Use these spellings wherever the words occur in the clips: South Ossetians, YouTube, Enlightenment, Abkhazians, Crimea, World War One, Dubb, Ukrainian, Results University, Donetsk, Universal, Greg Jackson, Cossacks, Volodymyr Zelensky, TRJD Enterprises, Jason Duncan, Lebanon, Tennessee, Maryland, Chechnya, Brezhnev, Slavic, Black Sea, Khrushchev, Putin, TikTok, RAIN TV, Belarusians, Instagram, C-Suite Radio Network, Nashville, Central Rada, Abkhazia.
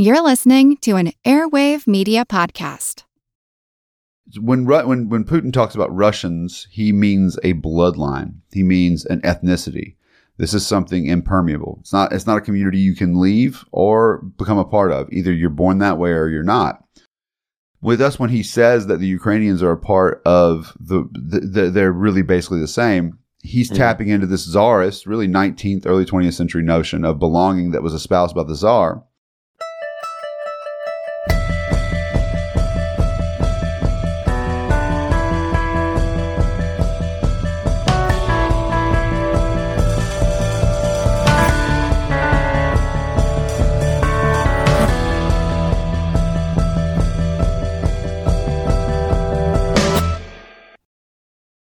You're listening to an Airwave Media Podcast. When Putin talks about Russians, he means a bloodline. He means an ethnicity. This is something impermeable. It's not a community you can leave or become a part of. Either you're born that way or you're not. With us, when he says that the Ukrainians are a part of they're really basically the same, he's tapping into this Tsarist, really 19th, early 20th century notion of belonging that was espoused by the Tsar.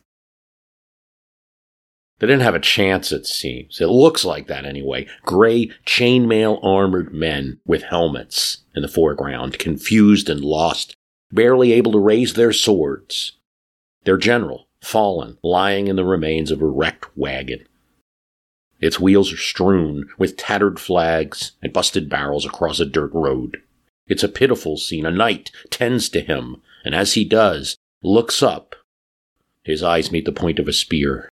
They didn't have a chance, it seems. It looks like that anyway. Gray, chainmail armored men with helmets in the foreground, confused and lost, barely able to raise their swords. Their general, fallen, lying in the remains of a wrecked wagon. Its wheels are strewn with tattered flags and busted barrels across a dirt road. It's a pitiful scene. A knight tends to him, and as he does, looks up. His eyes meet the point of a spear.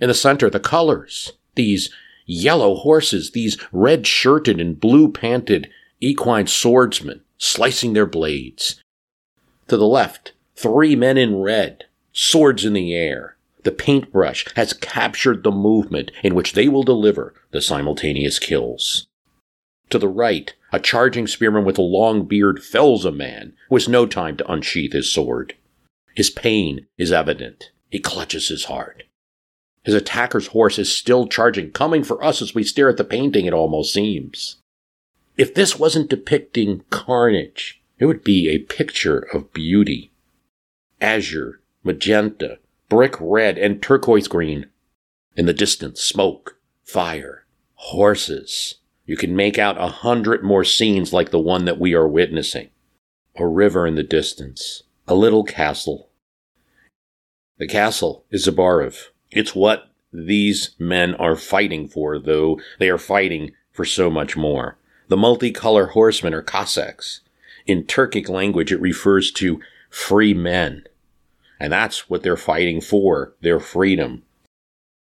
In the center, the colors, these yellow horses, these red-shirted and blue-panted equine swordsmen slicing their blades. To the left, three men in red, swords in the air. The paintbrush has captured the movement in which they will deliver the simultaneous kills. To the right, a charging spearman with a long beard fells a man who has no time to unsheath his sword. His pain is evident. He clutches his heart. His attacker's horse is still charging, coming for us as we stare at the painting, it almost seems. If this wasn't depicting carnage, it would be a picture of beauty. Azure, magenta, brick red, and turquoise green. In the distance, smoke, fire, horses. You can make out 100 more scenes like the one that we are witnessing. A river in the distance. A little castle. The castle is Zabarov. It's what these men are fighting for, though they are fighting for so much more. The multicolor horsemen are Cossacks. In Turkic language, it refers to free men. And that's what they're fighting for, their freedom.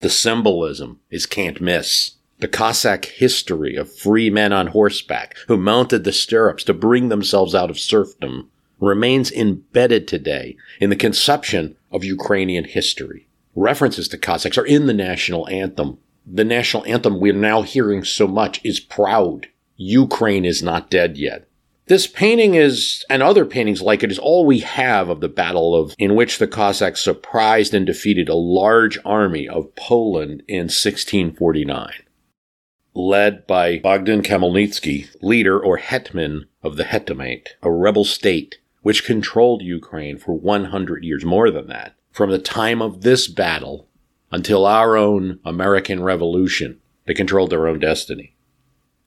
The symbolism is can't miss. The Cossack history of free men on horseback who mounted the stirrups to bring themselves out of serfdom remains embedded today in the conception of Ukrainian history. References to Cossacks are in the national anthem. The national anthem we're now hearing so much is proud. Ukraine is not dead yet. This painting is, and other paintings like it, is all we have of the battle in which the Cossacks surprised and defeated a large army of Poland in 1649. Led by Bogdan Khmelnytsky, leader or hetman of the Hetmanate, a rebel state which controlled Ukraine for 100 years, more than that. From the time of this battle until our own American Revolution, they controlled their own destiny.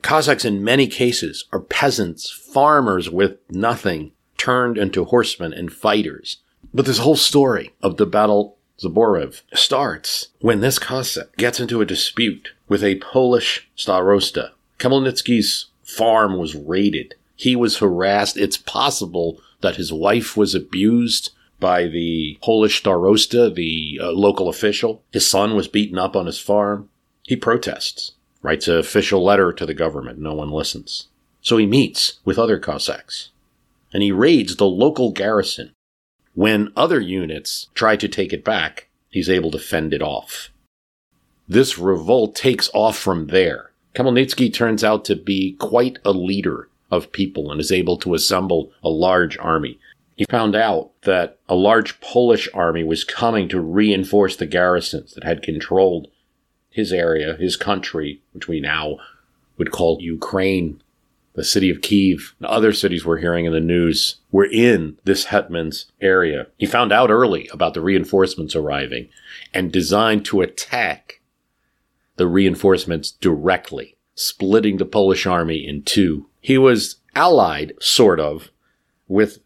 Cossacks in many cases are peasants, farmers with nothing, turned into horsemen and fighters. But this whole story of the Battle Zaborov starts when this Cossack gets into a dispute with a Polish starosta. Khmelnytsky's farm was raided. He was harassed. It's possible that his wife was abused by the Polish starosta, the local official. His son was beaten up on his farm. He protests, writes an official letter to the government. No one listens. So he meets with other Cossacks, and he raids the local garrison. When other units try to take it back, he's able to fend it off. This revolt takes off from there. Khmelnytsky turns out to be quite a leader of people and is able to assemble a large army. He found out that a large Polish army was coming to reinforce the garrisons that had controlled his area, his country, which we now would call Ukraine. the city of Kyiv, and other cities we're hearing in the news were in this Hetman's area. He found out early about the reinforcements arriving and designed to attack the reinforcements directly, splitting the Polish army in two. He was allied, sort of, with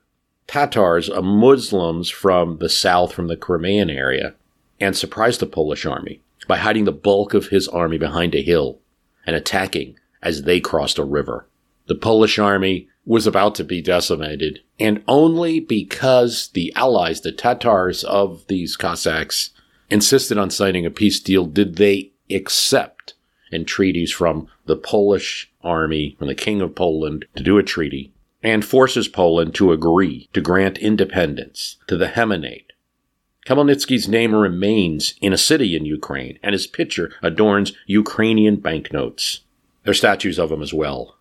Tatars, Muslims from the south, from the Crimean area, and surprised the Polish army by hiding the bulk of his army behind a hill and attacking as they crossed a river. The Polish army was about to be decimated, and only because the allies, the Tatars of these Cossacks, insisted on signing a peace deal did they accept entreaties from the Polish army, from the King of Poland, to do a treaty, and forces Poland to agree to grant independence to the Hetmanate. Khmelnytsky's name remains in a city in Ukraine, and his picture adorns Ukrainian banknotes. There are statues of him as well.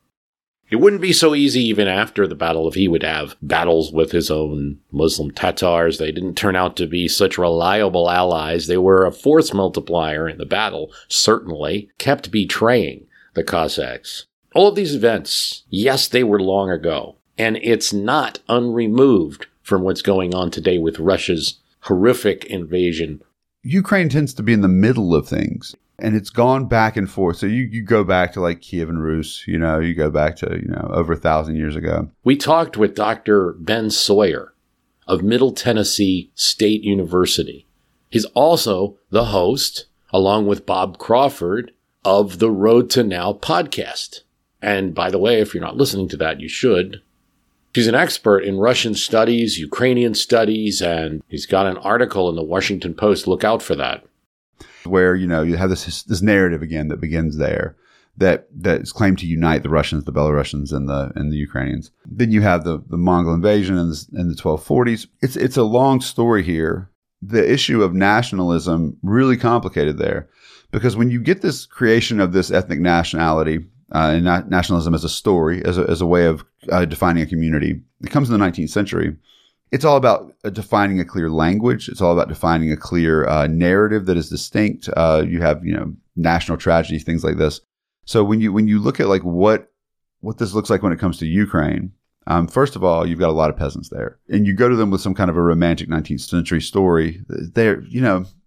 It wouldn't be so easy even after the battle if he would have battles with his own Muslim Tatars. They didn't turn out to be such reliable allies. They were a force multiplier in the battle, certainly, kept betraying the Cossacks. All of these events, yes, they were long ago, and it's not unremoved from what's going on today with Russia's horrific invasion. Ukraine tends to be in the middle of things, and it's gone back and forth. So you go back to like Kiev and Rus, you go back to, over 1,000 years ago. We talked with Dr. Ben Sawyer of Middle Tennessee State University. He's also the host, along with Bob Crawford, of the Road to Now podcast. And by the way, if you're not listening to that, you should. He's an expert in Russian studies, Ukrainian studies, and he's got an article in the Washington Post. Look out for that. Where, you have this narrative again that begins there that is claimed to unite the Russians, the Belarusians, and the Ukrainians. Then you have the Mongol invasion in the 1240s. It's a long story here. The issue of nationalism really complicated there, because when you get this creation of this ethnic nationality, and nationalism as a story, as a way of defining a community, it comes in the 19th century. It's all about defining a clear language. It's all about defining a clear narrative that is distinct. You have, national tragedy, things like this. So when you look at like what this looks like when it comes to Ukraine, first of all, you've got a lot of peasants there, and you go to them with some kind of a romantic 19th century story. They're,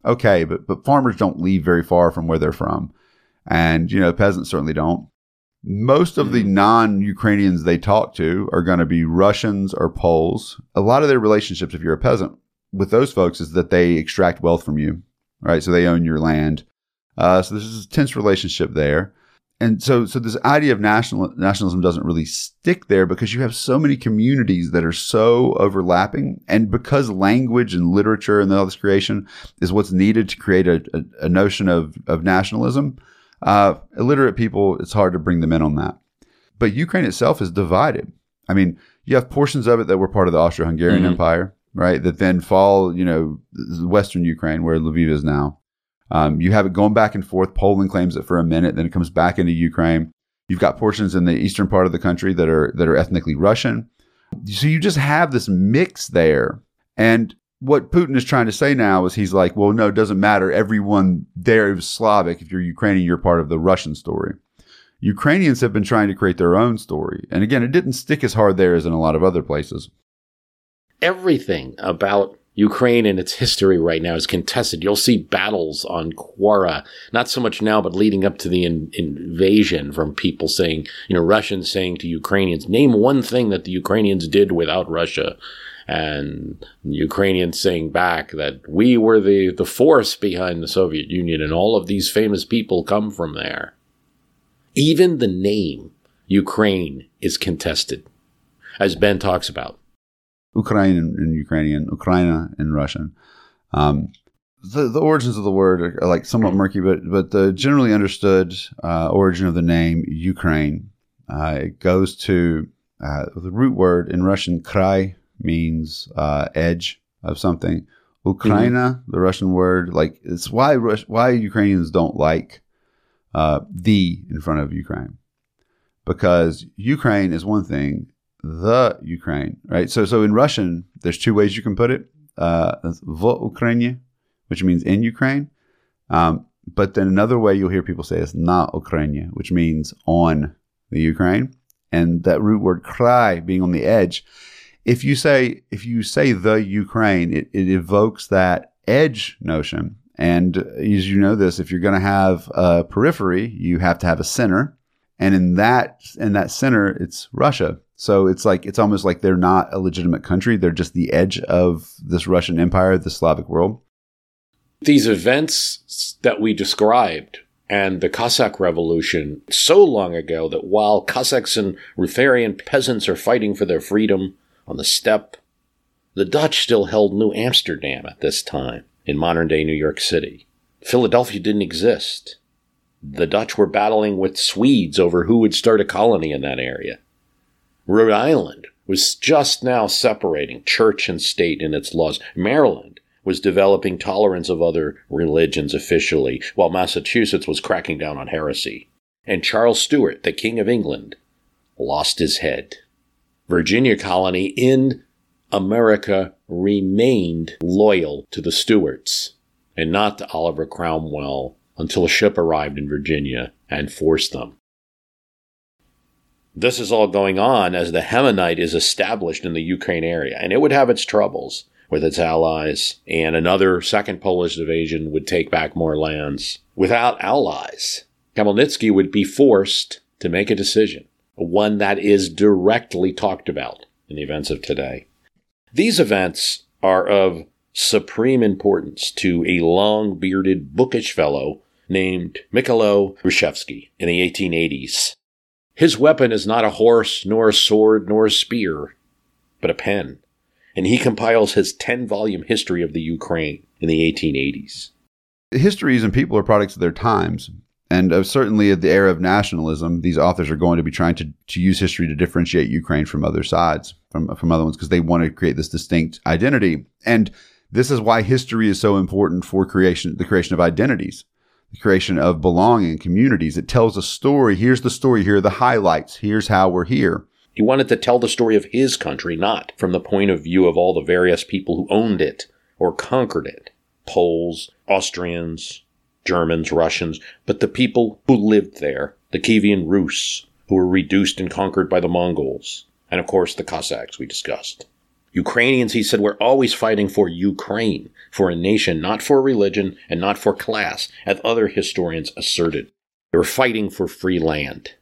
okay, but farmers don't leave very far from where they're from, and peasants certainly don't. Most of the non-Ukrainians they talk to are going to be Russians or Poles. A lot of their relationships, if you're a peasant, with those folks is that they extract wealth from you, right? So they own your land. So this is a tense relationship there. And so this idea of nationalism doesn't really stick there, because you have so many communities that are so overlapping. And because language and literature and all this creation is what's needed to create a notion of nationalism, illiterate people, it's hard to bring them in on that. But Ukraine itself is divided. I mean, you have portions of it that were part of the Austro-Hungarian Empire, right? That then fall, Western Ukraine, where Lviv is now. You have it going back and forth. Poland claims it for a minute, then it comes back into Ukraine. You've got portions in the eastern part of the country that are ethnically Russian. So you just have this mix there. And what Putin is trying to say now is he's like, well, no, it doesn't matter. Everyone there is Slavic. If you're Ukrainian, you're part of the Russian story. Ukrainians have been trying to create their own story. And again, it didn't stick as hard there as in a lot of other places. Everything about Ukraine and its history right now is contested. You'll see battles on Quora, not so much now, but leading up to the invasion, from people saying, Russians saying to Ukrainians, name one thing that the Ukrainians did without Russia. And Ukrainians saying back that we were the force behind the Soviet Union, and all of these famous people come from there. Even the name Ukraine is contested, as Ben talks about. Ukraine and Ukrainian, Ukraina and Russian. The origins of the word are like somewhat murky, but the generally understood origin of the name Ukraine, it goes to the root word in Russian, krai, means edge of something. Ukraina, the Russian word, like it's why Ukrainians don't like the in front of Ukraine, because Ukraine is one thing, the Ukraine, right? So in Russian, there's two ways you can put it: v Ukrainie, which means in Ukraine, but then another way you'll hear people say it's na Ukrainie, which means on the Ukraine. and that root word "krai" being on the edge. If you say the Ukraine, it evokes that edge notion. And as you know this, if you're going to have a periphery, you have to have a center. And in that center, it's Russia. So it's almost like they're not a legitimate country. They're just the edge of this Russian empire, the Slavic world. These events that we described and the Cossack Revolution so long ago that while Cossacks and Ruthenian peasants are fighting for their freedom on the steppe, the Dutch still held New Amsterdam at this time in modern-day New York City. Philadelphia didn't exist. The Dutch were battling with Swedes over who would start a colony in that area. Rhode Island was just now separating church and state in its laws. Maryland was developing tolerance of other religions officially, while Massachusetts was cracking down on heresy. And Charles Stuart, the King of England, lost his head. Virginia colony in America remained loyal to the Stuarts and not to Oliver Cromwell until a ship arrived in Virginia and forced them. This is all going on as the Hetmanate is established in the Ukraine area, and it would have its troubles with its allies, and another second Polish invasion would take back more lands. Without allies, Khmelnytsky would be forced to make a decision, one that is directly talked about in the events of today. These events are of supreme importance to a long-bearded, bookish fellow named Mykhailo Hrushevsky in the 1880s. His weapon is not a horse, nor a sword, nor a spear, but a pen. And he compiles his 10-volume history of the Ukraine in the 1880s. Histories and people are products of their times. And certainly at the era of nationalism, these authors are going to be trying to use history to differentiate Ukraine from other sides, from other ones, because they want to create this distinct identity. And this is why history is so important for the creation of identities, the creation of belonging, communities. It tells a story. Here's the story. Here are the highlights. Here's how we're here. He wanted to tell the story of his country, not from the point of view of all the various people who owned it or conquered it. Poles, Austrians, Germans, Russians, but the people who lived there, the Kievan Rus, who were reduced and conquered by the Mongols, and of course the Cossacks we discussed. Ukrainians, he said, were always fighting for Ukraine, for a nation, not for religion and not for class, as other historians asserted. They were fighting for free land.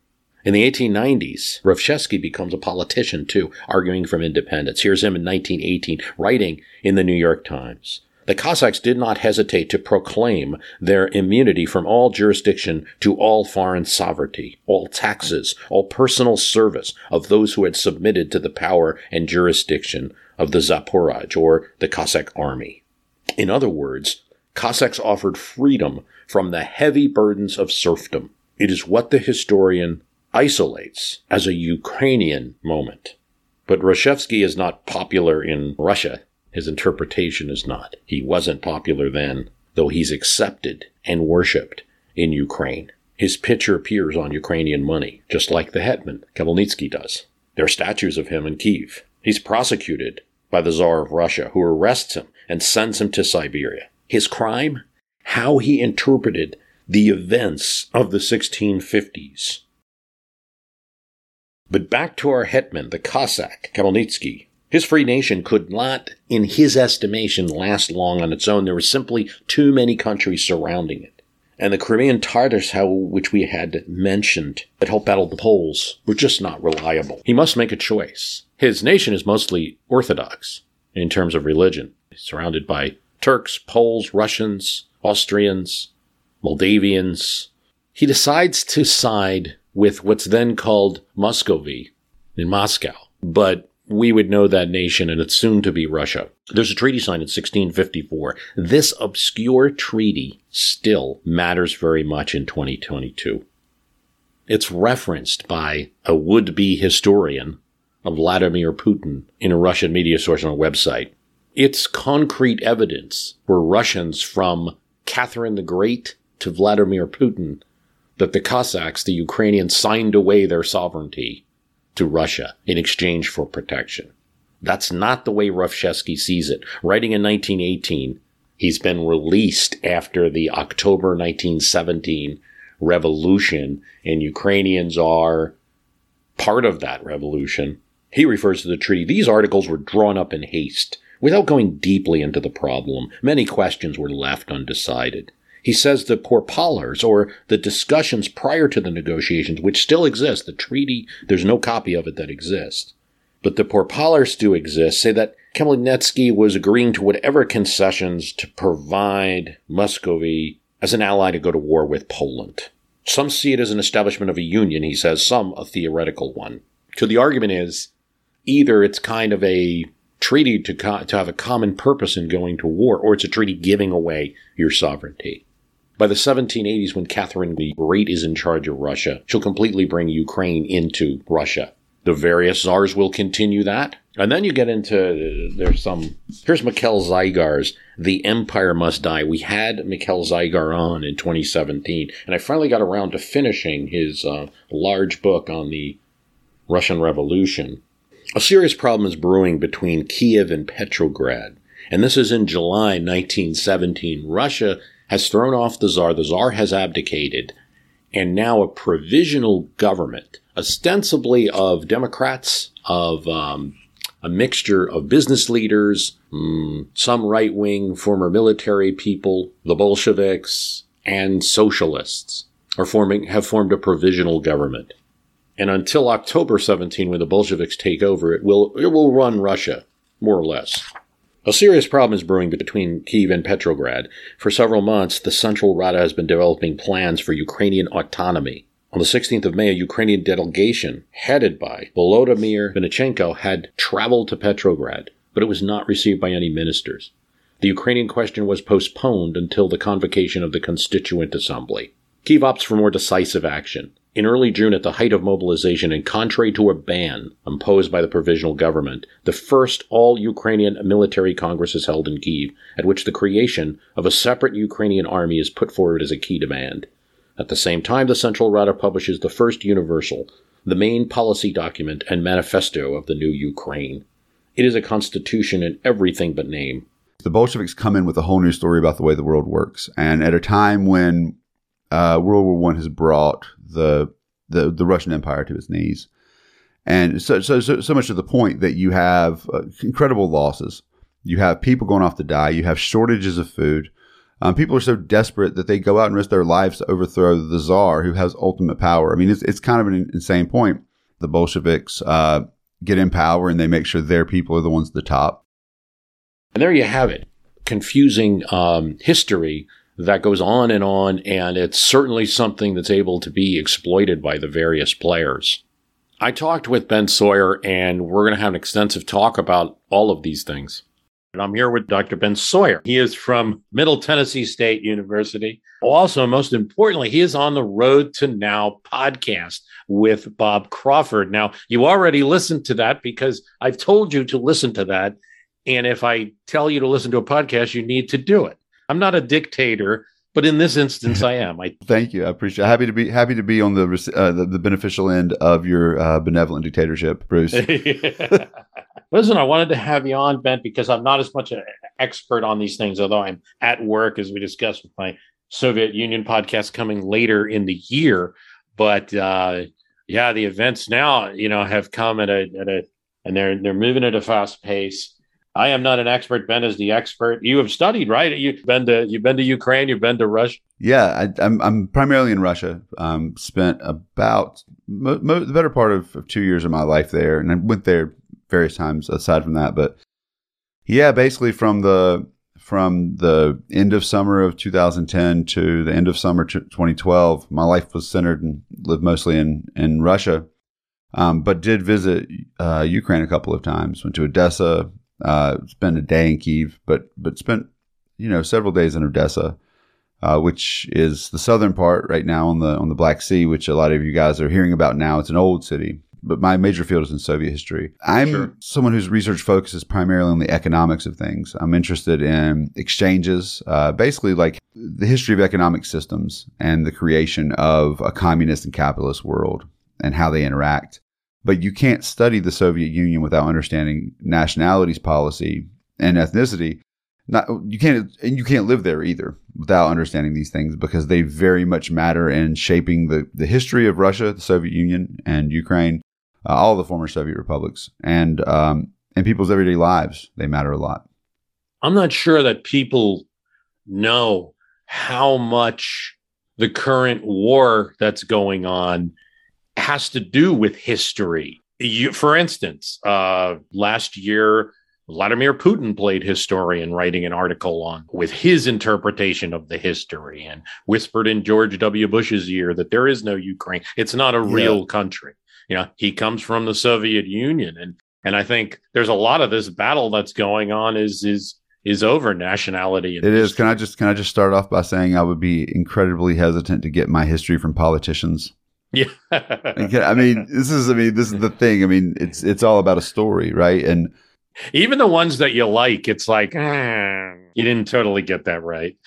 In the 1890s, Hrushevsky becomes a politician, too, arguing for independence. Here's him in 1918, writing in the New York Times. The Cossacks did not hesitate to proclaim their immunity from all jurisdiction to all foreign sovereignty, all taxes, all personal service of those who had submitted to the power and jurisdiction of the Zaporozh, or the Cossack army. In other words, Cossacks offered freedom from the heavy burdens of serfdom. It is what the historian isolates as a Ukrainian moment. But Hrushevsky is not popular in Russia. His interpretation is not. He wasn't popular then, though he's accepted and worshipped in Ukraine. His picture appears on Ukrainian money, just like the hetman Khmelnytsky does. There are statues of him in Kyiv. He's prosecuted by the Tsar of Russia, who arrests him and sends him to Siberia. His crime? How he interpreted the events of the 1650s. But back to our hetman, the Cossack, Khmelnytsky. His free nation could not, in his estimation, last long on its own. There were simply too many countries surrounding it. And the Crimean Tatars, which we had mentioned, that helped battle the Poles, were just not reliable. He must make a choice. His nation is mostly Orthodox in terms of religion. He's surrounded by Turks, Poles, Russians, Austrians, Moldavians. He decides to side with what's then called Muscovy in Moscow, but we would know that nation, and it's soon to be Russia. There's a treaty signed in 1654. This obscure treaty still matters very much in 2022. It's referenced by a would-be historian of Vladimir Putin in a Russian media source on a website. It's concrete evidence for Russians from Catherine the Great to Vladimir Putin that the Cossacks, the Ukrainians, signed away their sovereignty to Russia in exchange for protection. That's not the way Hrushevsky sees it. Writing in 1918, he's been released after the October 1917 revolution, and Ukrainians are part of that revolution. He refers to the treaty. These articles were drawn up in haste, without going deeply into the problem. Many questions were left undecided. He says the pourparlers, or the discussions prior to the negotiations, which still exist, the treaty, there's no copy of it that exists, but the pourparlers do exist, say that Khmelnytsky was agreeing to whatever concessions to provide Muscovy as an ally to go to war with Poland. Some see it as an establishment of a union, he says, some a theoretical one. So the argument is either it's kind of a treaty to have a common purpose in going to war, or it's a treaty giving away your sovereignty. By the 1780s, when Catherine the Great is in charge of Russia, she'll completely bring Ukraine into Russia. The various czars will continue that. And then you get into, here's Mikhail Zygar's The Empire Must Die. We had Mikhail Zygar on in 2017, and I finally got around to finishing his large book on the Russian Revolution. A serious problem is brewing between Kyiv and Petrograd. And this is in July 1917. Russia has thrown off the czar. The czar has abdicated. And now a provisional government, ostensibly of Democrats, of a mixture of business leaders, some right-wing, former military people, the Bolsheviks, and socialists have formed a provisional government. And until October 17, when the Bolsheviks take over, it will run Russia, more or less. A serious problem is brewing between Kyiv and Petrograd. For several months, the Central Rada has been developing plans for Ukrainian autonomy. On the 16th of May, a Ukrainian delegation, headed by Volodymyr Vinnichenko, had traveled to Petrograd, but it was not received by any ministers. The Ukrainian question was postponed until the convocation of the Constituent Assembly. Kyiv opts for more decisive action. In early June, at the height of mobilization and contrary to a ban imposed by the provisional government, the first all-Ukrainian military congress is held in Kyiv, at which the creation of a separate Ukrainian army is put forward as a key demand. At the same time, the Central Rada publishes the first Universal, the main policy document and manifesto of the new Ukraine. It is a constitution in everything but name. The Bolsheviks come in with a whole new story about the way the world works, and at a time when World War One has brought the Russian Empire to its knees, and so much to the point that you have incredible losses. You have people going off to die. You have shortages of food. People are so desperate that they go out and risk their lives to overthrow the Tsar, who has ultimate power. I mean, it's kind of an insane point. The Bolsheviks get in power, and they make sure their people are the ones at the top. And there you have it. Confusing history that goes on, and it's certainly something that's able to be exploited by the various players. I talked with Ben Sawyer, and we're going to have an extensive talk about all of these things. And I'm here with Dr. Ben Sawyer. He is from Middle Tennessee State University. Also, most importantly, he is on the Road to Now podcast with Bob Crawford. Now, you already listened to that because I've told you to listen to that. And if I tell you to listen to a podcast, you need to do it. I'm not a dictator, but in this instance, I am. Thank you. I appreciate it. Happy to be on the beneficial end of your benevolent dictatorship, Bruce. Listen, I wanted to have you on, Ben, because I'm not as much an expert on these things, although I'm at work, as we discussed, with my Soviet Union podcast coming later in the year. But yeah, the events now, have come and they're moving at a fast pace. I am not an expert. Ben is the expert. You have studied, right? You've been to Ukraine. You've been to Russia. Yeah, I'm primarily in Russia. Spent about the better part of 2 years of my life there, and I went there various times aside from that. But yeah, basically from the end of summer of 2010 to the end of summer 2012, my life was centered and lived mostly in Russia, but did visit Ukraine a couple of times. Went to Odessa. Spent a day in Kyiv, but spent, several days in Odessa, which is the southern part right now on the Black Sea, which a lot of you guys are hearing about now. It's an old city, but my major field is in Soviet history. I'm sure. Someone whose research focuses primarily on the economics of things. I'm interested in exchanges, basically like the history of economic systems and the creation of a communist and capitalist world and how they interact. But you can't study the Soviet Union without understanding nationalities, policy, and ethnicity. You can't live there either without understanding these things, because they very much matter in shaping the history of Russia, the Soviet Union, and Ukraine, all the former Soviet republics, and people's everyday lives. They matter a lot. I'm not sure that people know how much the current war that's going on has to do with history. For instance, last year, Vladimir Putin played historian, writing an article on with his interpretation of the history, and whispered in George W. Bush's ear that there is no Ukraine. It's not a real country. You know, he comes from the Soviet Union. And I think there's a lot of this battle that's going on is over nationality. It is. Can I just start off by saying I would be incredibly hesitant to get my history from politicians. Yeah. This is the thing. I mean, it's all about a story, right? And even the ones that you like, it's like, you didn't totally get that right.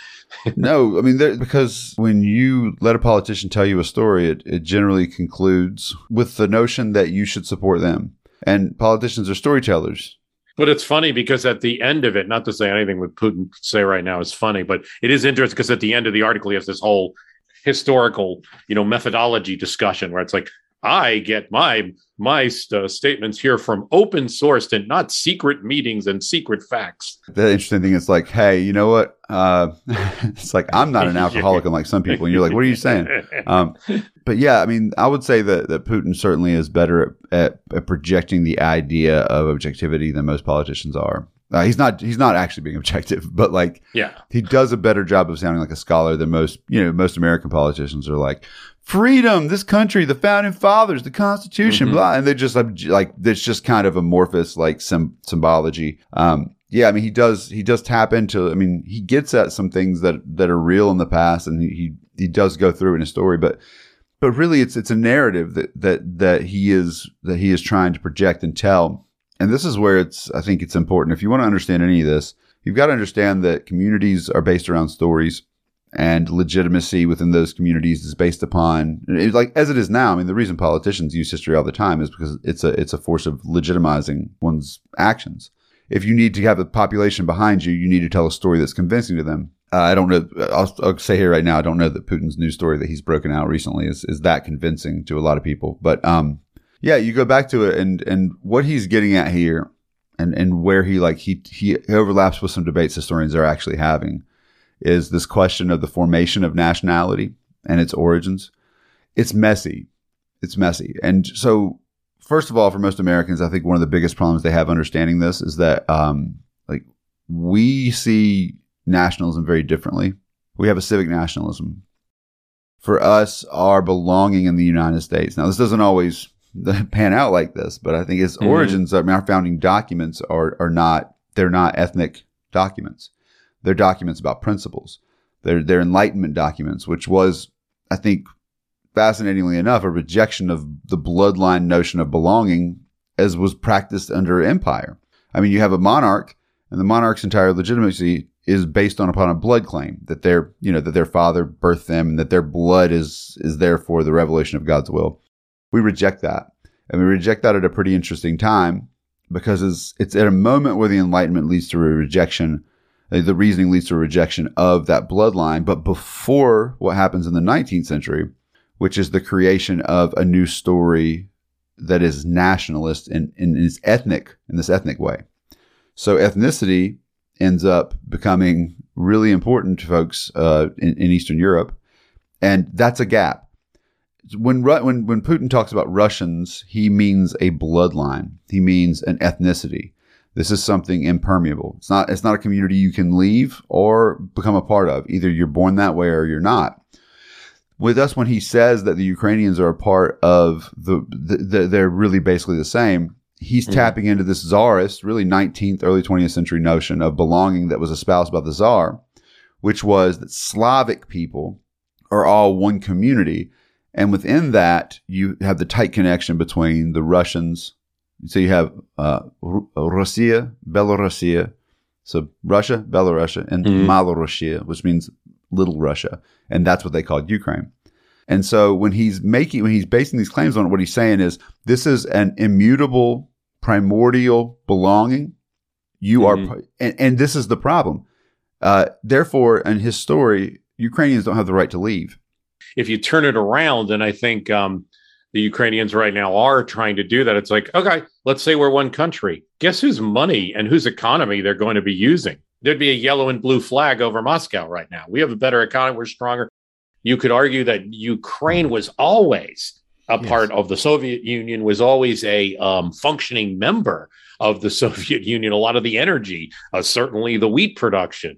No, I mean, because when you let a politician tell you a story, it generally concludes with the notion that you should support them. And politicians are storytellers. But it's funny because at the end of it, not to say anything with Putin say right now is funny, but it is interesting because at the end of the article, he has this whole historical, methodology discussion where it's like, I get my statements here from open sourced and not secret meetings and secret facts. The interesting thing is like, hey, you know what? It's like, I'm not an alcoholic unlike some people. And you're like, what are you saying? But yeah, I mean, I would say that Putin certainly is better at projecting the idea of objectivity than most politicians are. He's not actually being objective, but he does a better job of sounding like a scholar than most American politicians are like, freedom, this country, the founding fathers, the Constitution, blah. And they just like, it's just kind of amorphous, like symbology. Yeah. I mean, he does tap into, I mean, he gets at some things that are real in the past, and he does go through in a story, but really it's a narrative that he is trying to project and tell. And this is where I think it's important. If you want to understand any of this, you've got to understand that communities are based around stories, and legitimacy within those communities is based upon, like as it is now. I mean, the reason politicians use history all the time is because it's a force of legitimizing one's actions. If you need to have a population behind you, you need to tell a story that's convincing to them. I don't know. I'll say here right now, I don't know that Putin's new story that he's broken out recently is that convincing to a lot of people, but, yeah, you go back to it, and what he's getting at here, and where he overlaps with some debates historians are actually having, is this question of the formation of nationality and its origins. It's messy. And so, first of all, for most Americans, I think one of the biggest problems they have understanding this is that we see nationalism very differently. We have a civic nationalism. For us, our belonging in the United States. Now, this doesn't always pan out like this, but I think its origins, I mean, our founding documents are not ethnic documents. They're documents about principles. They're Enlightenment documents, which was, I think, fascinatingly enough, a rejection of the bloodline notion of belonging as was practiced under empire. I mean, you have a monarch, and the monarch's entire legitimacy is based upon a blood claim that their father birthed them, and that their blood is therefore the revelation of God's will. We reject that. And we reject that at a pretty interesting time, because it's at a moment where the Enlightenment leads to a rejection, the reasoning leads to a rejection of that bloodline, but before what happens in the 19th century, which is the creation of a new story that is nationalist and is ethnic in this ethnic way. So ethnicity ends up becoming really important to folks in Eastern Europe. And that's a gap. When Putin talks about Russians, he means a bloodline. He means an ethnicity. This is something impermeable. It's not a community you can leave or become a part of. Either you're born that way or you're not. With us, when he says that the Ukrainians are a part of they're really basically the same, he's tapping into this Tsarist, really 19th, early 20th century notion of belonging that was espoused by the Tsar, which was that Slavic people are all one community. And within that, you have the tight connection between the Russians. So you have Russia, Belorussia. So Russia, Belorussia, and Malorussia, which means Little Russia. And that's what they called Ukraine. And so when he's basing these claims on it, what he's saying is, this is an immutable, primordial belonging. You are, and this is the problem. Therefore, in his story, Ukrainians don't have the right to leave. If you turn it around, and I think the Ukrainians right now are trying to do that. It's like, okay, let's say we're one country. Guess whose money and whose economy they're going to be using? There'd be a yellow and blue flag over Moscow right now. We have a better economy. We're stronger. You could argue that Ukraine was always a part of the Soviet Union, was always a functioning member of the Soviet Union. A lot of the energy, certainly the wheat production.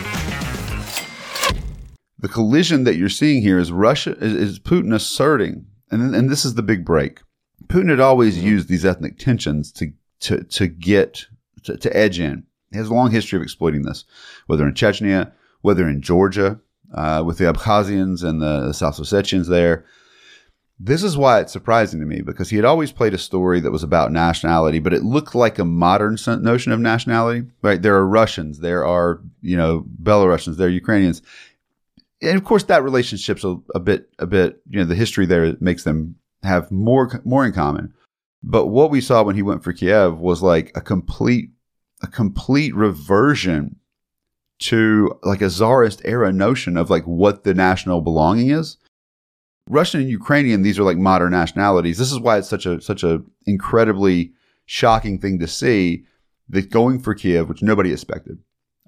The collision that you're seeing here is Russia is Putin asserting, and this is the big break. Putin had always used these ethnic tensions to edge in. He has a long history of exploiting this, whether in Chechnya, whether in Georgia, with the Abkhazians and the South Ossetians there. This is why it's surprising to me, because he had always played a story that was about nationality, but it looked like a modern notion of nationality. Right? There are Russians, there are Belarusians, there are Ukrainians. And of course, that relationship's a bit. The history there makes them have more in common. But what we saw when he went for Kiev was like a complete reversion to like a Tsarist era notion of like what the national belonging is. Russian and Ukrainian, these are like modern nationalities. This is why it's such a incredibly shocking thing to see that going for Kiev, which nobody expected.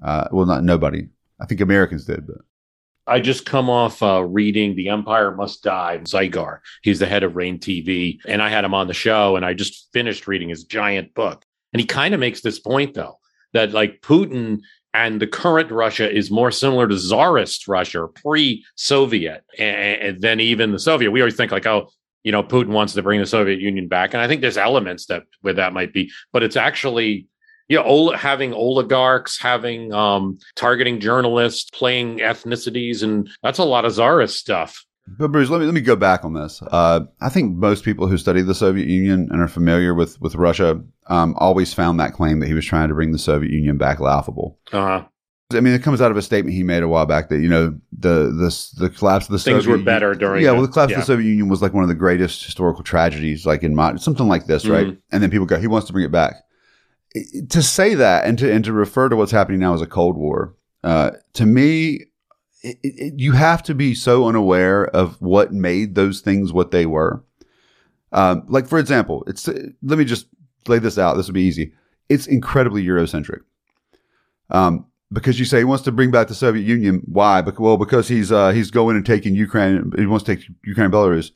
Well, not nobody. I think Americans did, but. I just come off reading The Empire Must Die, Zygar. He's the head of Rain TV, and I had him on the show, and I just finished reading his giant book. And he kind of makes this point, though, that like Putin and the current Russia is more similar to Tsarist Russia, pre-Soviet, than even the Soviet. We always think like, oh, Putin wants to bring the Soviet Union back. And I think there's elements that where that might be, but it's actually... having oligarchs, having targeting journalists, playing ethnicities, and that's a lot of Tsarist stuff. But Bruce, let me go back on this. I think most people who study the Soviet Union and are familiar with Russia always found that claim that he was trying to bring the Soviet Union back laughable. Uh-huh. I mean, it comes out of a statement he made a while back that the collapse of the Soviet Union, things were better during. Yeah, well, the collapse of the Soviet Union was like one of the greatest historical tragedies, like in something like this, right? Mm-hmm. And then people go, he wants to bring it back. To say that and to refer to what's happening now as a Cold War, to me, you have to be so unaware of what made those things what they were. Like, for example, let me just lay this out. This would be easy. It's incredibly Eurocentric. Because you say he wants to bring back the Soviet Union. Why? Because he's going and taking Ukraine. He wants to take Ukraine and Belarus.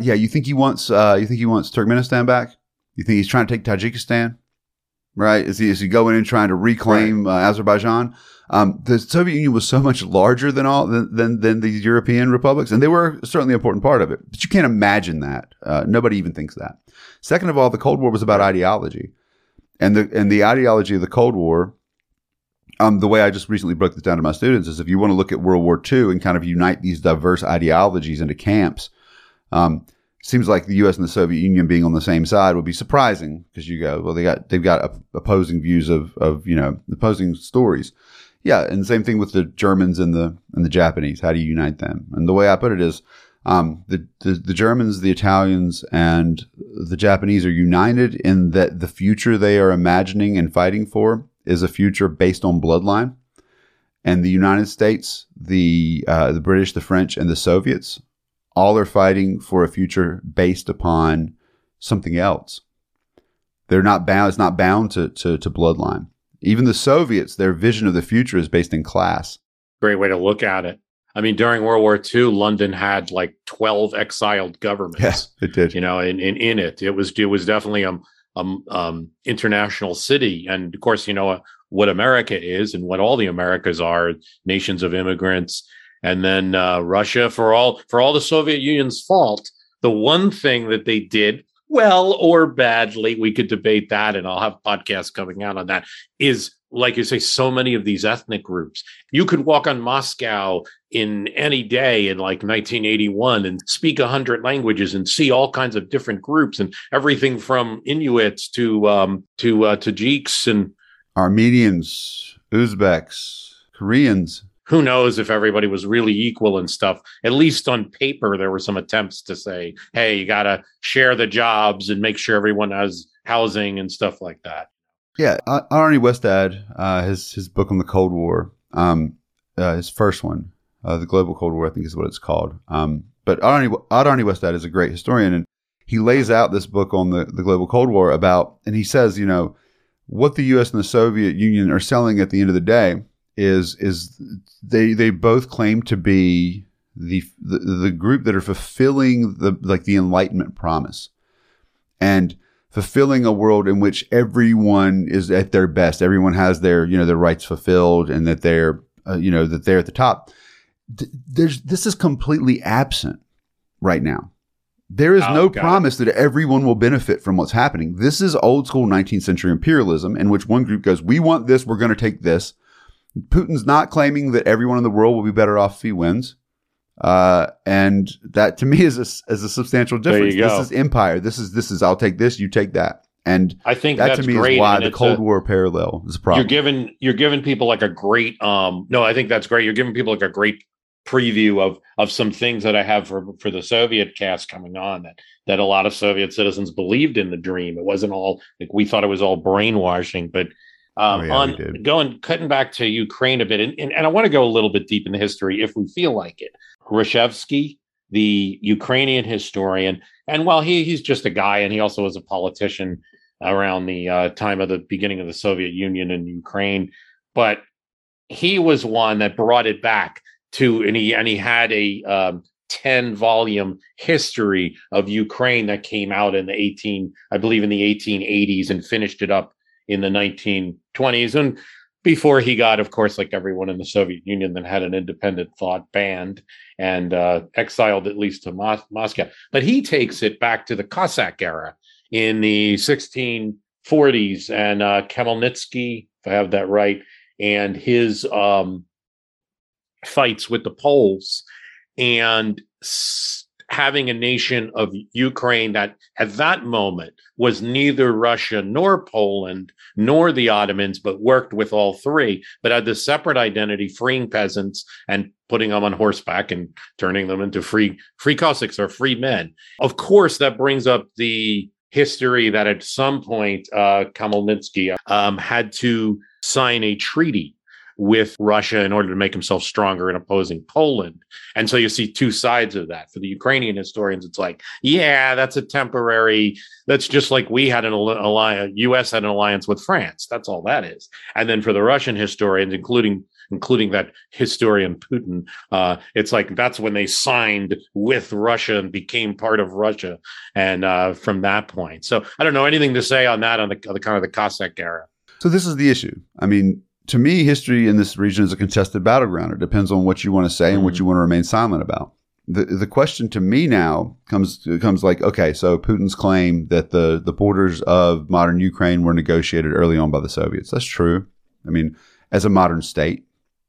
You think he wants Turkmenistan back? You think he's trying to take Tajikistan? Right? Is he going in trying to reclaim Azerbaijan? The Soviet Union was so much larger than the European republics, and they were certainly an important part of it. But you can't imagine that. Nobody even thinks that. Second of all, the Cold War was about ideology, and the ideology of the Cold War. The way I just recently broke this down to my students is if you want to look at World War II and kind of unite these diverse ideologies into camps. Seems like the U.S. and the Soviet Union being on the same side would be surprising because you go, well, they've got opposing views of opposing stories. Yeah, and same thing with the Germans and the Japanese. How do you unite them? And the way I put it is, the Germans, the Italians, and the Japanese are united in that the future they are imagining and fighting for is a future based on bloodline. And the United States, the British, the French, and the Soviets. All are fighting for a future based upon something else. They're not bound. It's not bound to bloodline. Even the Soviets, their vision of the future is based in class. Great way to look at it. I mean, during World War II, London had like 12 exiled governments. Yeah, it did. You know, in it was definitely international city. And of course, you know, what America is and what all the Americas are, nations of immigrants. And then Russia, for all the Soviet Union's fault, the one thing that they did, well or badly, we could debate that, and I'll have podcasts coming out on that, is, like you say, so many of these ethnic groups. You could walk on Moscow in any day in like 1981 and speak 100 languages and see all kinds of different groups, and everything from Inuits to Tajiks and Armenians, Uzbeks, Koreans. Who knows if everybody was really equal and stuff. At least on paper, there were some attempts to say, hey, you got to share the jobs and make sure everyone has housing and stuff like that. Yeah, Arnie Westad, his book on the Cold War, his first one, The Global Cold War, I think is what it's called. But Arnie Westad is a great historian, and he lays out this book on the Global Cold War about, and he says, you know, what the U.S. and the Soviet Union are selling at the end of the day is they both claim to be the group that are fulfilling the Enlightenment promise, and fulfilling a world in which everyone is at their best, everyone has their, you know, their rights fulfilled, and that they're, you know, that they're at the top. This is completely absent right now. There is no promise that everyone will benefit from what's happening. This is old school 19th century imperialism, in which one group goes, "We want this. We're going to take this." Putin's not claiming that everyone in the world will be better off if he wins. And that to me is a substantial difference. This is empire. This is I'll take this, you take that. And I think that's to me great, is why the Cold War parallel is a problem. You're giving people like a great no, I think that's great. You're giving people like a great preview of some things that I have for the Soviet cast coming on, that a lot of Soviet citizens believed in the dream. It wasn't all like we thought it was all brainwashing, but cutting back to Ukraine a bit, and I want to go a little bit deep in the history if we feel like it. Hrushevsky, the Ukrainian historian, and while he's just a guy, and he also was a politician around the time of the beginning of the Soviet Union in Ukraine, but he was one that brought it back to, and he had a 10-volume history of Ukraine that came out in the 1880s and finished it up in the 1920s. And before he got, of course, like everyone in the Soviet Union, then had an independent thought banned and exiled at least to Moscow. But he takes it back to the Cossack era in the 1640s, and Khmelnytsky, if I have that right, and his fights with the Poles, and having a nation of Ukraine that at that moment was neither Russia nor Poland nor the Ottomans, but worked with all three, but had this separate identity, freeing peasants and putting them on horseback and turning them into free Cossacks or free men. Of course, that brings up the history that at some point Khmelnytsky had to sign a treaty with Russia in order to make himself stronger in opposing Poland. And so you see two sides of that. For the Ukrainian historians, it's like, yeah, that's a temporary, that's just like we had an alliance, US had an alliance with France. That's all that is. And then for the Russian historians, including that historian Putin, it's like, that's when they signed with Russia and became part of Russia. And from that point, so I don't know anything to say on that, on the kind of the Cossack era. So this is the issue. I mean, to me, history in this region is a contested battleground. It depends on what you want to say and what you want to remain silent about. The question to me now comes like, okay, so Putin's claim that the borders of modern Ukraine were negotiated early on by the Soviets. That's true. I mean, as a modern state,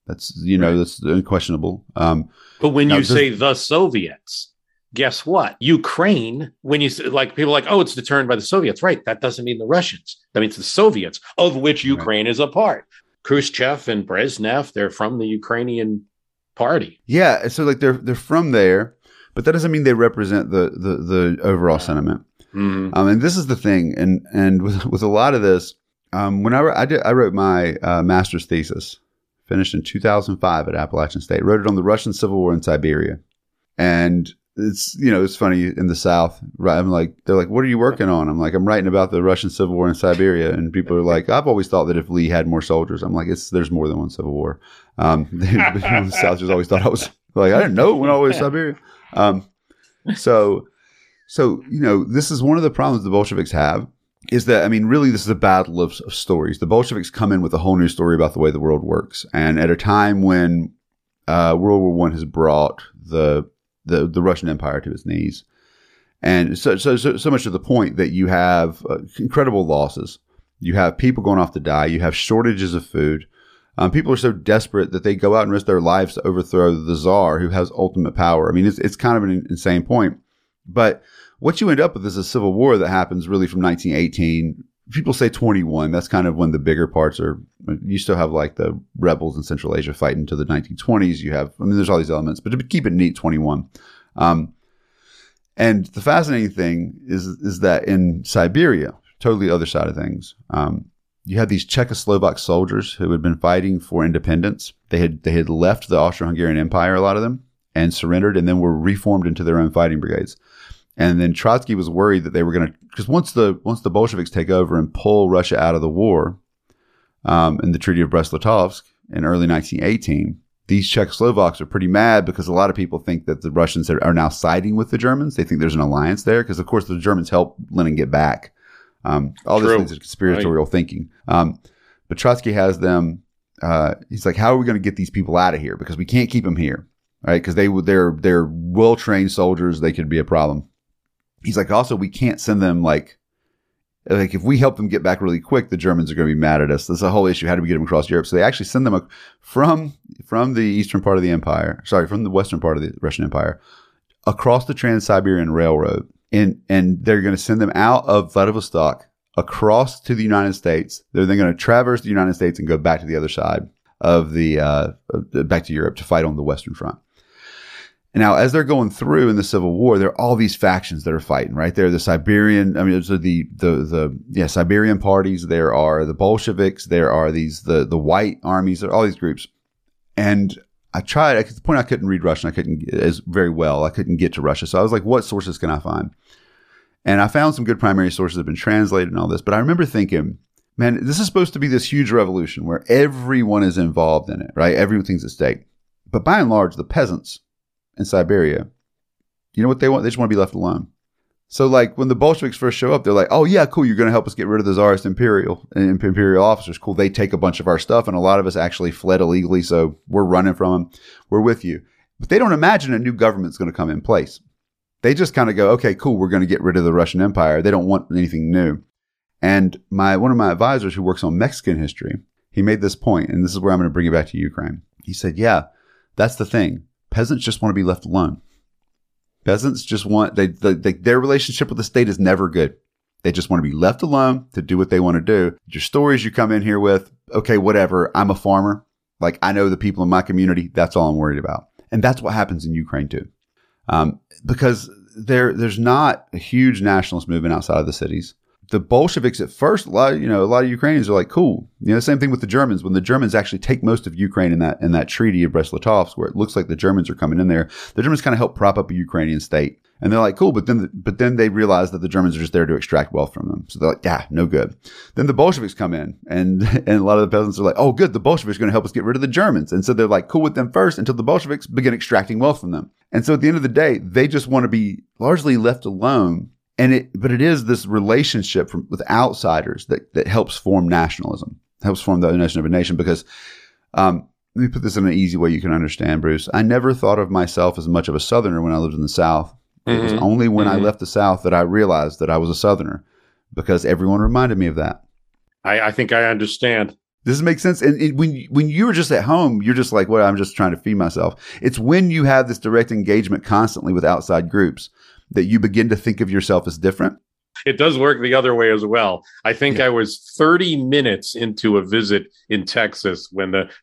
that's, you know, that's unquestionable. But when you say the Soviets, guess what? Ukraine, when you like, people are like, oh, it's determined by the Soviets. Right. That doesn't mean the Russians. That means the Soviets, of which Ukraine is a part. Khrushchev and Brezhnev, they're from the Ukrainian party. Yeah, so like they're from there, but that doesn't mean they represent the overall sentiment. Mm-hmm. And this is the thing, and with a lot of this, I wrote my master's thesis, finished in 2005 at Appalachian State. Wrote it on the Russian Civil War in Siberia, and it's, you know, it's funny in the South. Right? I'm like, they're like, what are you working on? I'm like, I'm writing about the Russian Civil War in Siberia, and people are like, I've always thought that if Lee had more soldiers. I'm like, there's more than one Civil War. People in the South just always thought I was Like, I didn't know it went all the way to Siberia. So, you know, this is one of the problems the Bolsheviks have, is that, I mean, really, this is a battle of stories. The Bolsheviks come in with a whole new story about the way the world works. And at a time when World War One has brought the Russian Empire to its knees. And so much to the point that you have incredible losses. You have people going off to die. You have shortages of food. People are so desperate that they go out and risk their lives to overthrow the Tsar, who has ultimate power. I mean, it's kind of an insane point. But what you end up with is a civil war that happens really from 1918. People say 21. That's kind of when the bigger parts are. You still have like the rebels in Central Asia fighting to the 1920s. You have, I mean, there's all these elements, but to keep it neat, 21. And the fascinating thing is that in Siberia, totally other side of things, you had these Czechoslovak soldiers who had been fighting for independence. They had left the Austro-Hungarian Empire, a lot of them, and surrendered, and then were reformed into their own fighting brigades. And then Trotsky was worried that they were going to, because once the Bolsheviks take over and pull Russia out of the war, in the Treaty of Brest-Litovsk in early 1918, these Czechoslovaks are pretty mad because a lot of people think that the Russians are now siding with the Germans. They think there's an alliance there because, of course, the Germans helped Lenin get back. All these things are conspiratorial thinking. But Trotsky has them. He's like, how are we going to get these people out of here? Because we can't keep them here, right? Because they're well-trained soldiers. They could be a problem. He's like, also, we can't send them like if we help them get back really quick, the Germans are going to be mad at us. That's a whole issue. How do we get them across Europe? So they actually send them from the eastern part of the empire, sorry, from the western part of the Russian Empire, across the Trans-Siberian Railroad. And they're going to send them out of Vladivostok across to the United States. They're then going to traverse the United States and go back to the other side of the back to Europe to fight on the Western Front. Now, as they're going through in the Civil War, there are all these factions that are fighting, right? There are the Siberian, I mean, so the Siberian parties. There are the Bolsheviks. There are the white armies. There are all these groups. And at the point I couldn't read Russian. I couldn't get to Russia. So I was like, what sources can I find? And I found some good primary sources that have been translated and all this. But I remember thinking, man, this is supposed to be this huge revolution where everyone is involved in it, right? Everything's at stake. But by and large, the peasants in Siberia, you know what they want? They just want to be left alone. So like when the Bolsheviks first show up, they're like, oh yeah, cool. You're going to help us get rid of the Tsarist imperial officers. Cool. They take a bunch of our stuff. And a lot of us actually fled illegally. So we're running from them. We're with you. But they don't imagine a new government's going to come in place. They just kind of go, okay, cool. We're going to get rid of the Russian Empire. They don't want anything new. And one of my advisors who works on Mexican history, he made this point, and this is where I'm going to bring it back to Ukraine. He said, yeah, that's the thing. Peasants just want to be left alone. Peasants just want, their relationship with the state is never good. They just want to be left alone to do what they want to do. Your stories you come in here with, okay, whatever, I'm a farmer. Like, I know the people in my community. That's all I'm worried about. And that's what happens in Ukraine too. Because there's not a huge nationalist movement outside of the cities. The Bolsheviks at first, a lot of Ukrainians are like, cool. You know, same thing with the Germans. When the Germans actually take most of Ukraine in that treaty of Brest-Litovsk, where it looks like the Germans are coming in there, the Germans kind of help prop up a Ukrainian state. And they're like, cool. But then they realize that the Germans are just there to extract wealth from them. So they're like, yeah, no good. Then the Bolsheviks come in and a lot of the peasants are like, oh good, the Bolsheviks are going to help us get rid of the Germans. And so they're like cool with them first until the Bolsheviks begin extracting wealth from them. And so at the end of the day, they just want to be largely left alone. But it is this relationship with outsiders that helps form nationalism, helps form the notion of a nation. Because let me put this in an easy way you can understand, Bruce. I never thought of myself as much of a Southerner when I lived in the South. Mm-hmm. It was only when I left the South that I realized that I was a Southerner, because everyone reminded me of that. I think I understand. Does this make sense? And when you were just at home, you're just like, well, I'm just trying to feed myself. It's when you have this direct engagement constantly with outside groups that you begin to think of yourself as different. It does work the other way as well. I think I was 30 minutes into a visit in Texas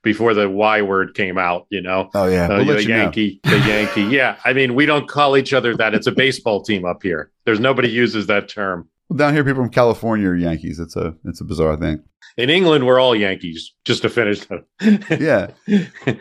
before the Y word came out, you know? Oh yeah. The Yankee. Yeah. I mean, we don't call each other that. It's a baseball team up here. There's nobody uses that term. Well, down here, people from California are Yankees. It's a bizarre thing. In England, we're all Yankees, just to finish them. Yeah.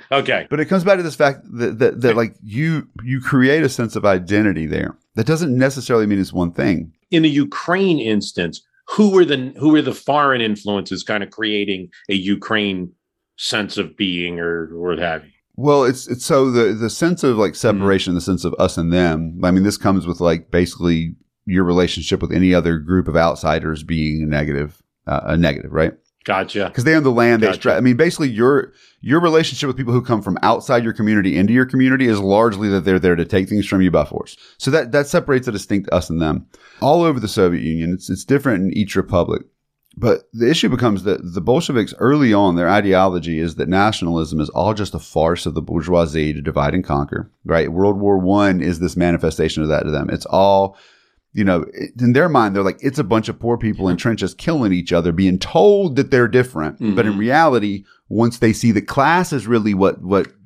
Okay. But it comes back to this fact that like you create a sense of identity there. That doesn't necessarily mean it's one thing. In the Ukraine instance, who were the foreign influences kind of creating a Ukraine sense of being or what have you? Well, it's so the sense of like separation, the sense of us and them. I mean, this comes with like basically your relationship with any other group of outsiders being a negative, right? Gotcha. Because they own the land. Gotcha. They I mean, basically your relationship with people who come from outside your community into your community is largely that they're there to take things from you by force. So that separates a distinct us and them. All over the Soviet Union, it's different in each republic. But the issue becomes that the Bolsheviks early on, their ideology is that nationalism is all just a farce of the bourgeoisie to divide and conquer, right? World War One is this manifestation of that to them. It's all, you know, in their mind, they're like, it's a bunch of poor people in trenches killing each other, being told that they're different. Mm-hmm. But in reality, once they see that class is really what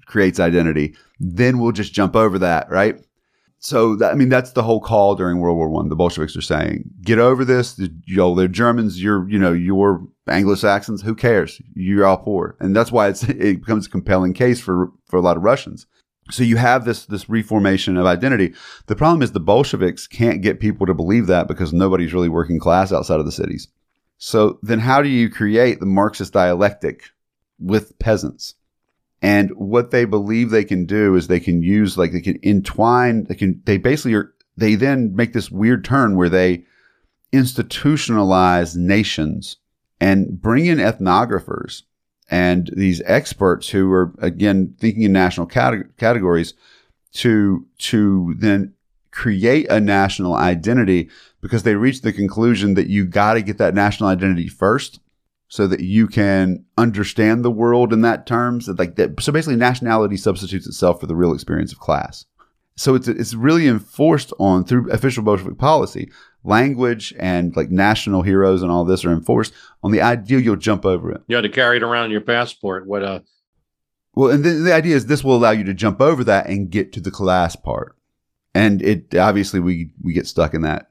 creates identity, then we'll just jump over that, right? So, that's the whole call during World War One. The Bolsheviks are saying, get over this. They're Germans. You're Anglo-Saxons. Who cares? You're all poor. And that's why it becomes a compelling case for a lot of Russians. So you have this reformation of identity. The problem is the Bolsheviks can't get people to believe that because nobody's really working class outside of the cities. So then how do you create the Marxist dialectic with peasants? And what they believe they can do is they then make this weird turn where they institutionalize nations and bring in ethnographers and these experts who are, again, thinking in national categories to then create a national identity, because they reach the conclusion that you got to get that national identity first, so that you can understand the world in that terms. So basically nationality substitutes itself for the real experience of class. So it's really enforced on through official Bolshevik policy. Language and like national heroes and all this are enforced on the idea you'll jump over it. You had to carry it around in your passport. Well, and the idea is this will allow you to jump over that and get to the class part. And it obviously we get stuck in that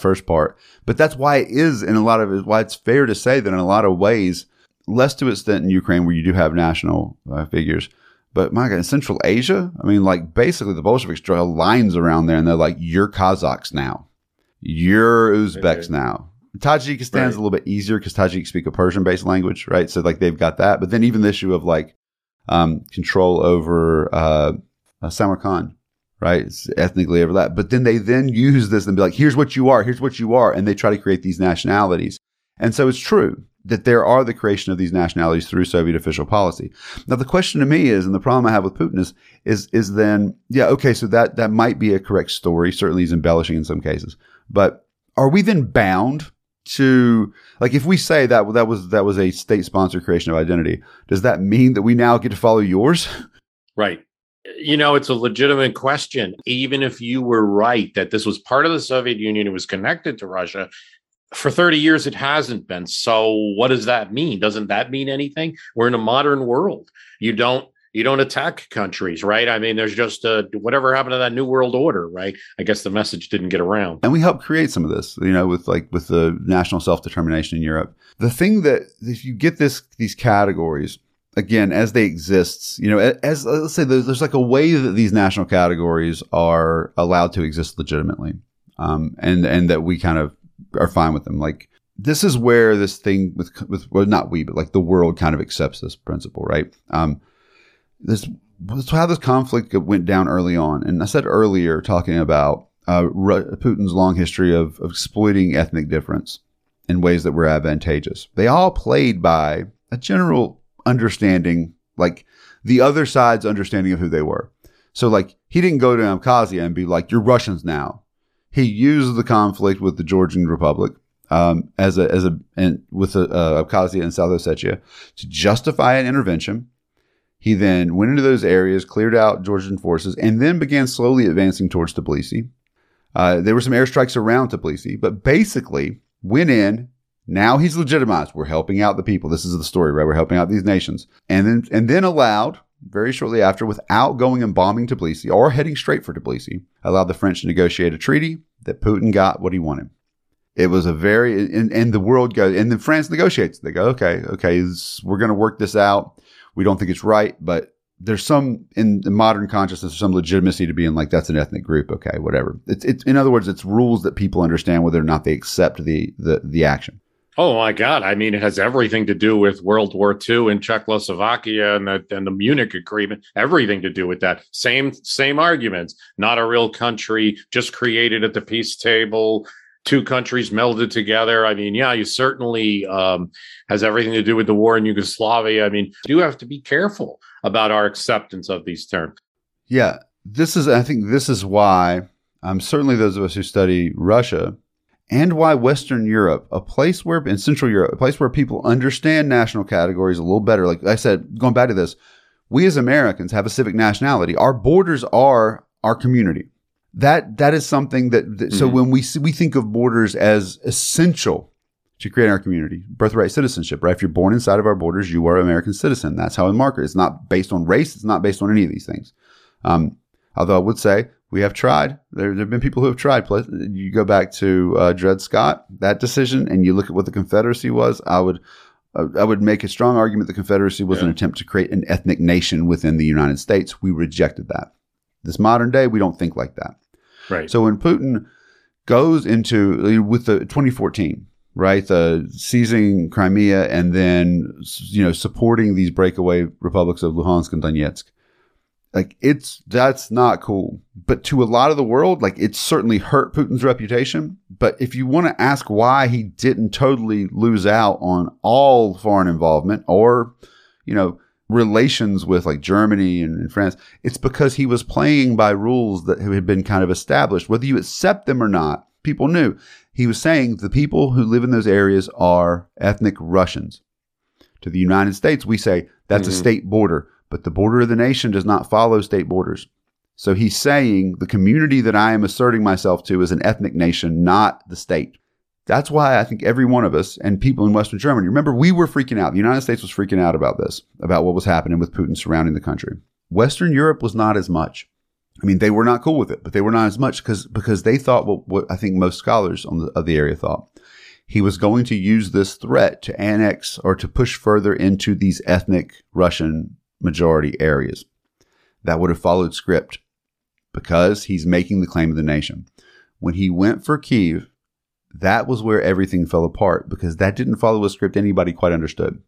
first part. But that's why it's fair to say that in a lot of ways, less to extent in Ukraine where you do have national figures, but my God, in Central Asia, I mean, like basically the Bolsheviks draw lines around there and they're like, you're Kazakhs now, you're Uzbeks now. Tajikistan's a little bit easier because Tajiks speak a Persian-based language, right? So like they've got that. But then even the issue of like control over Samarkand. Right? It's ethnically overlap. But then they then use this and be like, here's what you are. And they try to create these nationalities. And so it's true that there are the creation of these nationalities through Soviet official policy. Now, the question to me is, and the problem I have with Putin is then, yeah, okay, so that might be a correct story. Certainly he's embellishing in some cases. But are we then bound to, like, if we say that was a state-sponsored creation of identity, does that mean that we now get to follow yours? Right. You know, it's a legitimate question. Even if you were right that this was part of the Soviet Union, it was connected to Russia, for 30 years it hasn't been. So what does that mean? Doesn't that mean anything? We're in a modern world. You don't attack countries, right? I mean, there's just whatever happened to that New World Order, right? I guess the message didn't get around. And we helped create some of this, you know, with the national self-determination in Europe. The thing that if you get these categories, again, as they exist, you know, as let's say there's like a way that these national categories are allowed to exist legitimately, and that we kind of are fine with them. Like this is where this thing but like the world kind of accepts this principle, right? This how this conflict went down early on, and I said earlier talking about Putin's long history of exploiting ethnic difference in ways that were advantageous. They all played by a general understanding, like the other side's understanding of who they were. So like he didn't go to Abkhazia and be like, you're Russians now. He used the conflict with the Georgian Republic with Abkhazia and South Ossetia to justify an intervention. He then went into those areas, cleared out Georgian forces, and then began slowly advancing towards Tbilisi. There were some airstrikes around Tbilisi, but basically went in. Now he's legitimized. We're helping out the people. This is the story, right? We're helping out these nations. And then allowed, very shortly after, without going and bombing Tbilisi or heading straight for Tbilisi, allowed the French to negotiate a treaty that Putin got what he wanted. It was a very, and the world goes, and then France negotiates. They go, okay, we're going to work this out. We don't think it's right, but there's some, in the modern consciousness, some legitimacy to being like, that's an ethnic group. Okay, whatever. It's in other words, it's rules that people understand whether or not they accept the action. Oh, my God. I mean, it has everything to do with World War II in Czechoslovakia and the Munich Agreement, everything to do with that. Same arguments. Not a real country, just created at the peace table. Two countries melded together. I mean, yeah, you certainly has everything to do with the war in Yugoslavia. I mean, you do have to be careful about our acceptance of these terms. Yeah, I think this is why certainly those of us who study Russia and why Western Europe, in Central Europe, a place where people understand national categories a little better. Like I said, going back to this, we as Americans have a civic nationality. Our borders are our community. That is something that so when we think of borders as essential to create our community, birthright citizenship, right? If you're born inside of our borders, you are an American citizen. That's how we mark it. It's not based on race. It's not based on any of these things. Although I would say we have tried. There have been people who have tried. You go back to Dred Scott, that decision, and you look at what the Confederacy was. I would make a strong argument the Confederacy was an attempt to create an ethnic nation within the United States. We rejected that. This modern day, we don't think like that. Right. So when Putin goes into, with the 2014, right, the seizing Crimea and then, supporting these breakaway republics of Luhansk and Donetsk, that's not cool. But to a lot of the world, it certainly hurt Putin's reputation. But if you want to ask why he didn't totally lose out on all foreign involvement or, relations with Germany and France, it's because he was playing by rules that had been kind of established. Whether you accept them or not, people knew. He was saying the people who live in those areas are ethnic Russians. To the United States, we say that's a state border, but the border of the nation does not follow state borders. So he's saying the community that I am asserting myself to is an ethnic nation, not the state. That's why I think every one of us and people in Western Germany, remember, we were freaking out. The United States was freaking out about this, about what was happening with Putin surrounding the country. Western Europe was not as much. I mean, they were not cool with it, but they were not as much because they thought what I think most scholars of the area thought. He was going to use this threat to annex or to push further into these ethnic Russian majority areas. That would have followed script because he's making the claim of the nation. When he went for Kyiv, that was where everything fell apart because that didn't follow a script anybody quite understood.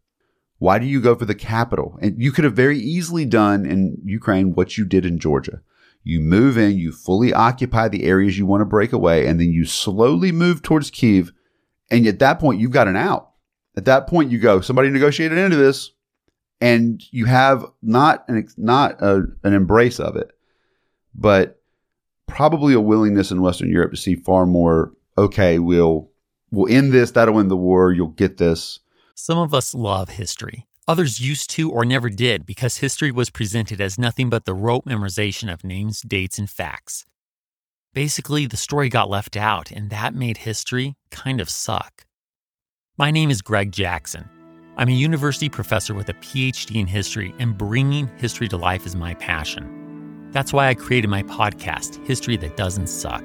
Why do you go for the capital? And you could have very easily done in Ukraine what you did in Georgia. You move in, you fully occupy the areas you want to break away, and then you slowly move towards Kyiv. And at that point, you've got an out. At that point, you go, somebody negotiated into this, and you have not an embrace of it, but probably a willingness in Western Europe to see far more. Okay, we'll end this. That'll end the war. You'll get this. Some of us love history. Others used to or never did because history was presented as nothing but the rote memorization of names, dates, and facts. Basically, the story got left out, and that made history kind of suck. My name is Greg Jackson. I'm a university professor with a PhD in history, and bringing history to life is my passion. That's why I created my podcast, History That Doesn't Suck.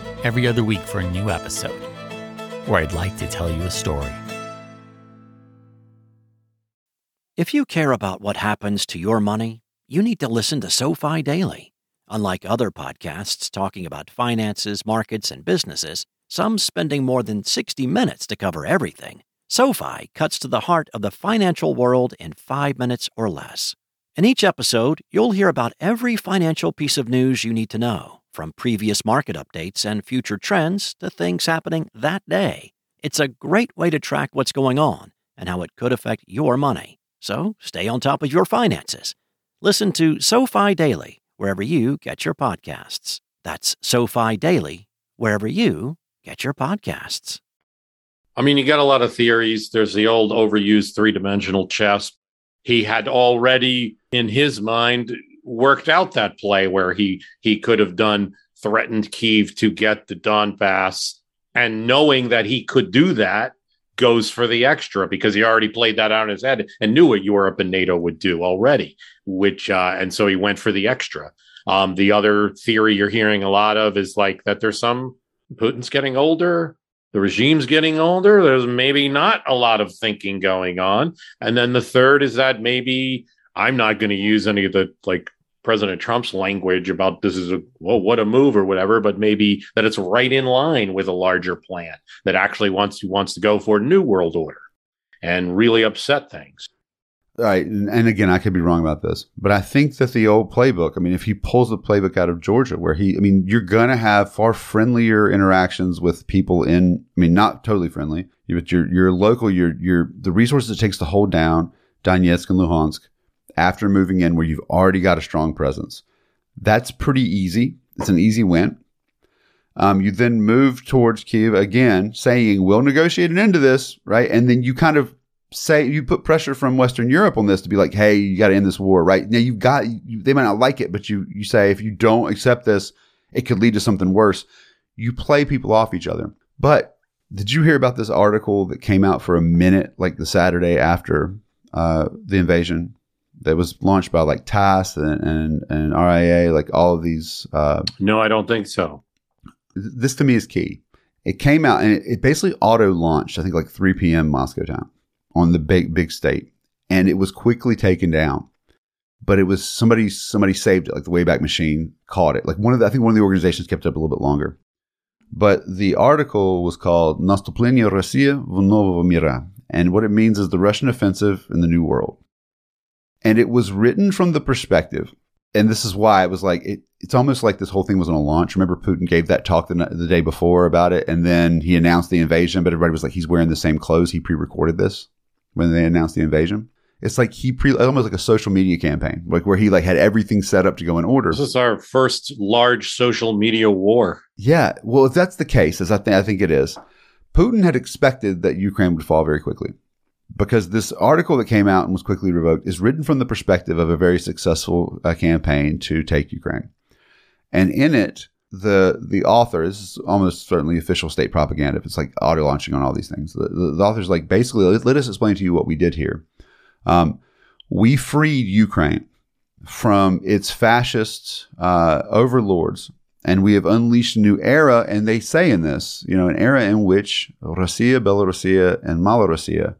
every other week for a new episode, where I'd like to tell you a story. If you care about what happens to your money, you need to listen to SoFi Daily. Unlike other podcasts talking about finances, markets, and businesses, some spending more than 60 minutes to cover everything, SoFi cuts to the heart of the financial world in 5 minutes or less. In each episode, you'll hear about every financial piece of news you need to know. From previous market updates and future trends to things happening that day, it's a great way to track what's going on and how it could affect your money. So stay on top of your finances. Listen to SoFi Daily wherever you get your podcasts. That's SoFi Daily wherever you get your podcasts. I mean, you got a lot of theories. There's the old overused three-dimensional chess. He had already, in his mind, worked out that play where he could have threatened Kyiv to get the Donbass, and knowing that he could do that, goes for the extra because he already played that out in his head and knew what Europe and NATO would do already, which and so he went for the extra. The other theory you're hearing a lot of is like that there's some Putin's getting older. The regime's getting older. There's maybe not a lot of thinking going on. And then the third is that maybe I'm not going to use any of the like President Trump's language about this is a, well, what a move or whatever, but maybe that it's right in line with a larger plan that actually wants to go for a new world order and really upset things. All right. And again, I could be wrong about this, but I think that the old playbook, I mean, if he pulls the playbook out of Georgia where he, I mean, you're going to have far friendlier interactions with people in, I mean, not totally friendly, but your local, your the resources it takes to hold down Donetsk and Luhansk after moving in where you've already got a strong presence. That's pretty easy. It's an easy win. You then move towards Kyiv again, saying, we'll negotiate an end to this, right? And then you kind of, say you put pressure from Western Europe on this to be like, hey, you got to end this war, right? Now you've got, they might not like it, but you say, if you don't accept this, it could lead to something worse. You play people off each other. But did you hear about this article that came out for a minute, like the Saturday after the invasion that was launched by like TASS and RIA, like all of these? No, I don't think so. This to me is key. It came out and it basically auto launched, I think like 3 p.m. Moscow time, on the big state, and it was quickly taken down, but it was somebody saved it, like the Wayback Machine caught it. Like I think one of the organizations kept it up a little bit longer, but the article was called "Nastuplenie Rossii v Novого Mira," and what it means is the Russian offensive in the New World. And it was written from the perspective, and this is why it was like it's almost like this whole thing was on a launch. Remember, Putin gave that talk the day before about it, and then he announced the invasion, but everybody was like, he's wearing the same clothes. He pre-recorded this. When they announced the invasion, it's like almost like a social media campaign, like where he like had everything set up to go in order. This is our first large social media war. Yeah. Well, if that's the case, as I think it is, Putin had expected that Ukraine would fall very quickly, because this article that came out and was quickly revoked is written from the perspective of a very successful campaign to take Ukraine. And in it, the author, this is almost certainly official state propaganda if it's like auto launching on all these things, the author's like, basically let us explain to you what we did here. We freed Ukraine from its fascist overlords, and we have unleashed a new era. And they say in this, an era in which Russia, Belorussia, and Malorussia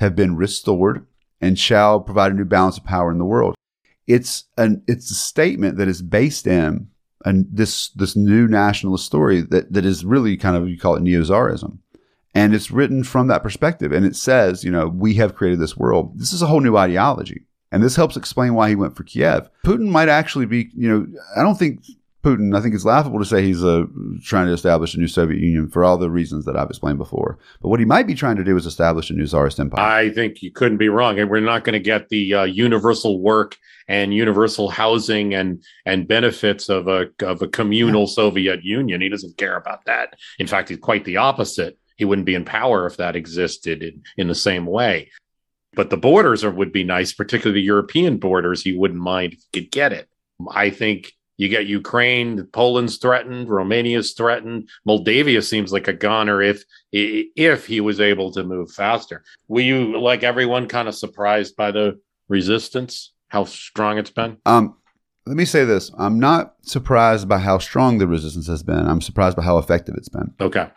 have been restored and shall provide a new balance of power in the world. It's a statement that is based in this new nationalist story that is really kind of, you call it neo-Tsarism. And it's written from that perspective. And it says, we have created this world. This is a whole new ideology. And this helps explain why he went for Kiev. Putin might actually be, I don't think Putin, I think it's laughable to say he's trying to establish a new Soviet Union for all the reasons that I've explained before. But what he might be trying to do is establish a new Tsarist empire. I think you couldn't be wrong. And we're not going to get the universal work and universal housing and benefits of a communal Soviet Union. He doesn't care about that. In fact, he's quite the opposite. He wouldn't be in power if that existed in the same way. But the borders would be nice, particularly the European borders. He wouldn't mind if he could get it. I think you get Ukraine, Poland's threatened, Romania's threatened, Moldavia seems like a goner if he was able to move faster. Were you, like everyone, kind of surprised by the resistance? How strong it's been? Let me say this. I'm not surprised by how strong the resistance has been. I'm surprised by how effective it's been. Okay.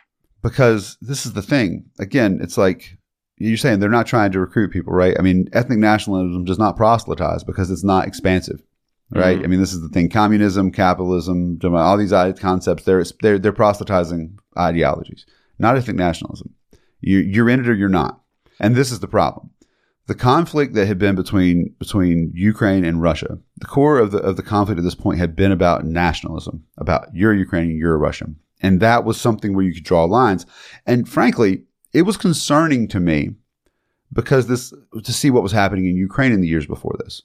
Because this is the thing. Again, it's like you're saying they're not trying to recruit people, right? I mean, ethnic nationalism does not proselytize because it's not expansive, right? Mm-hmm. I mean, this is the thing. Communism, capitalism, all these concepts, they're proselytizing ideologies, not ethnic nationalism. You're in it or you're not. And this is the problem. The conflict that had been between Ukraine and Russia, the core of the conflict at this point had been about nationalism, about you're Ukrainian, you're Russian. And that was something where you could draw lines. And frankly, it was concerning to me because to see what was happening in Ukraine in the years before this.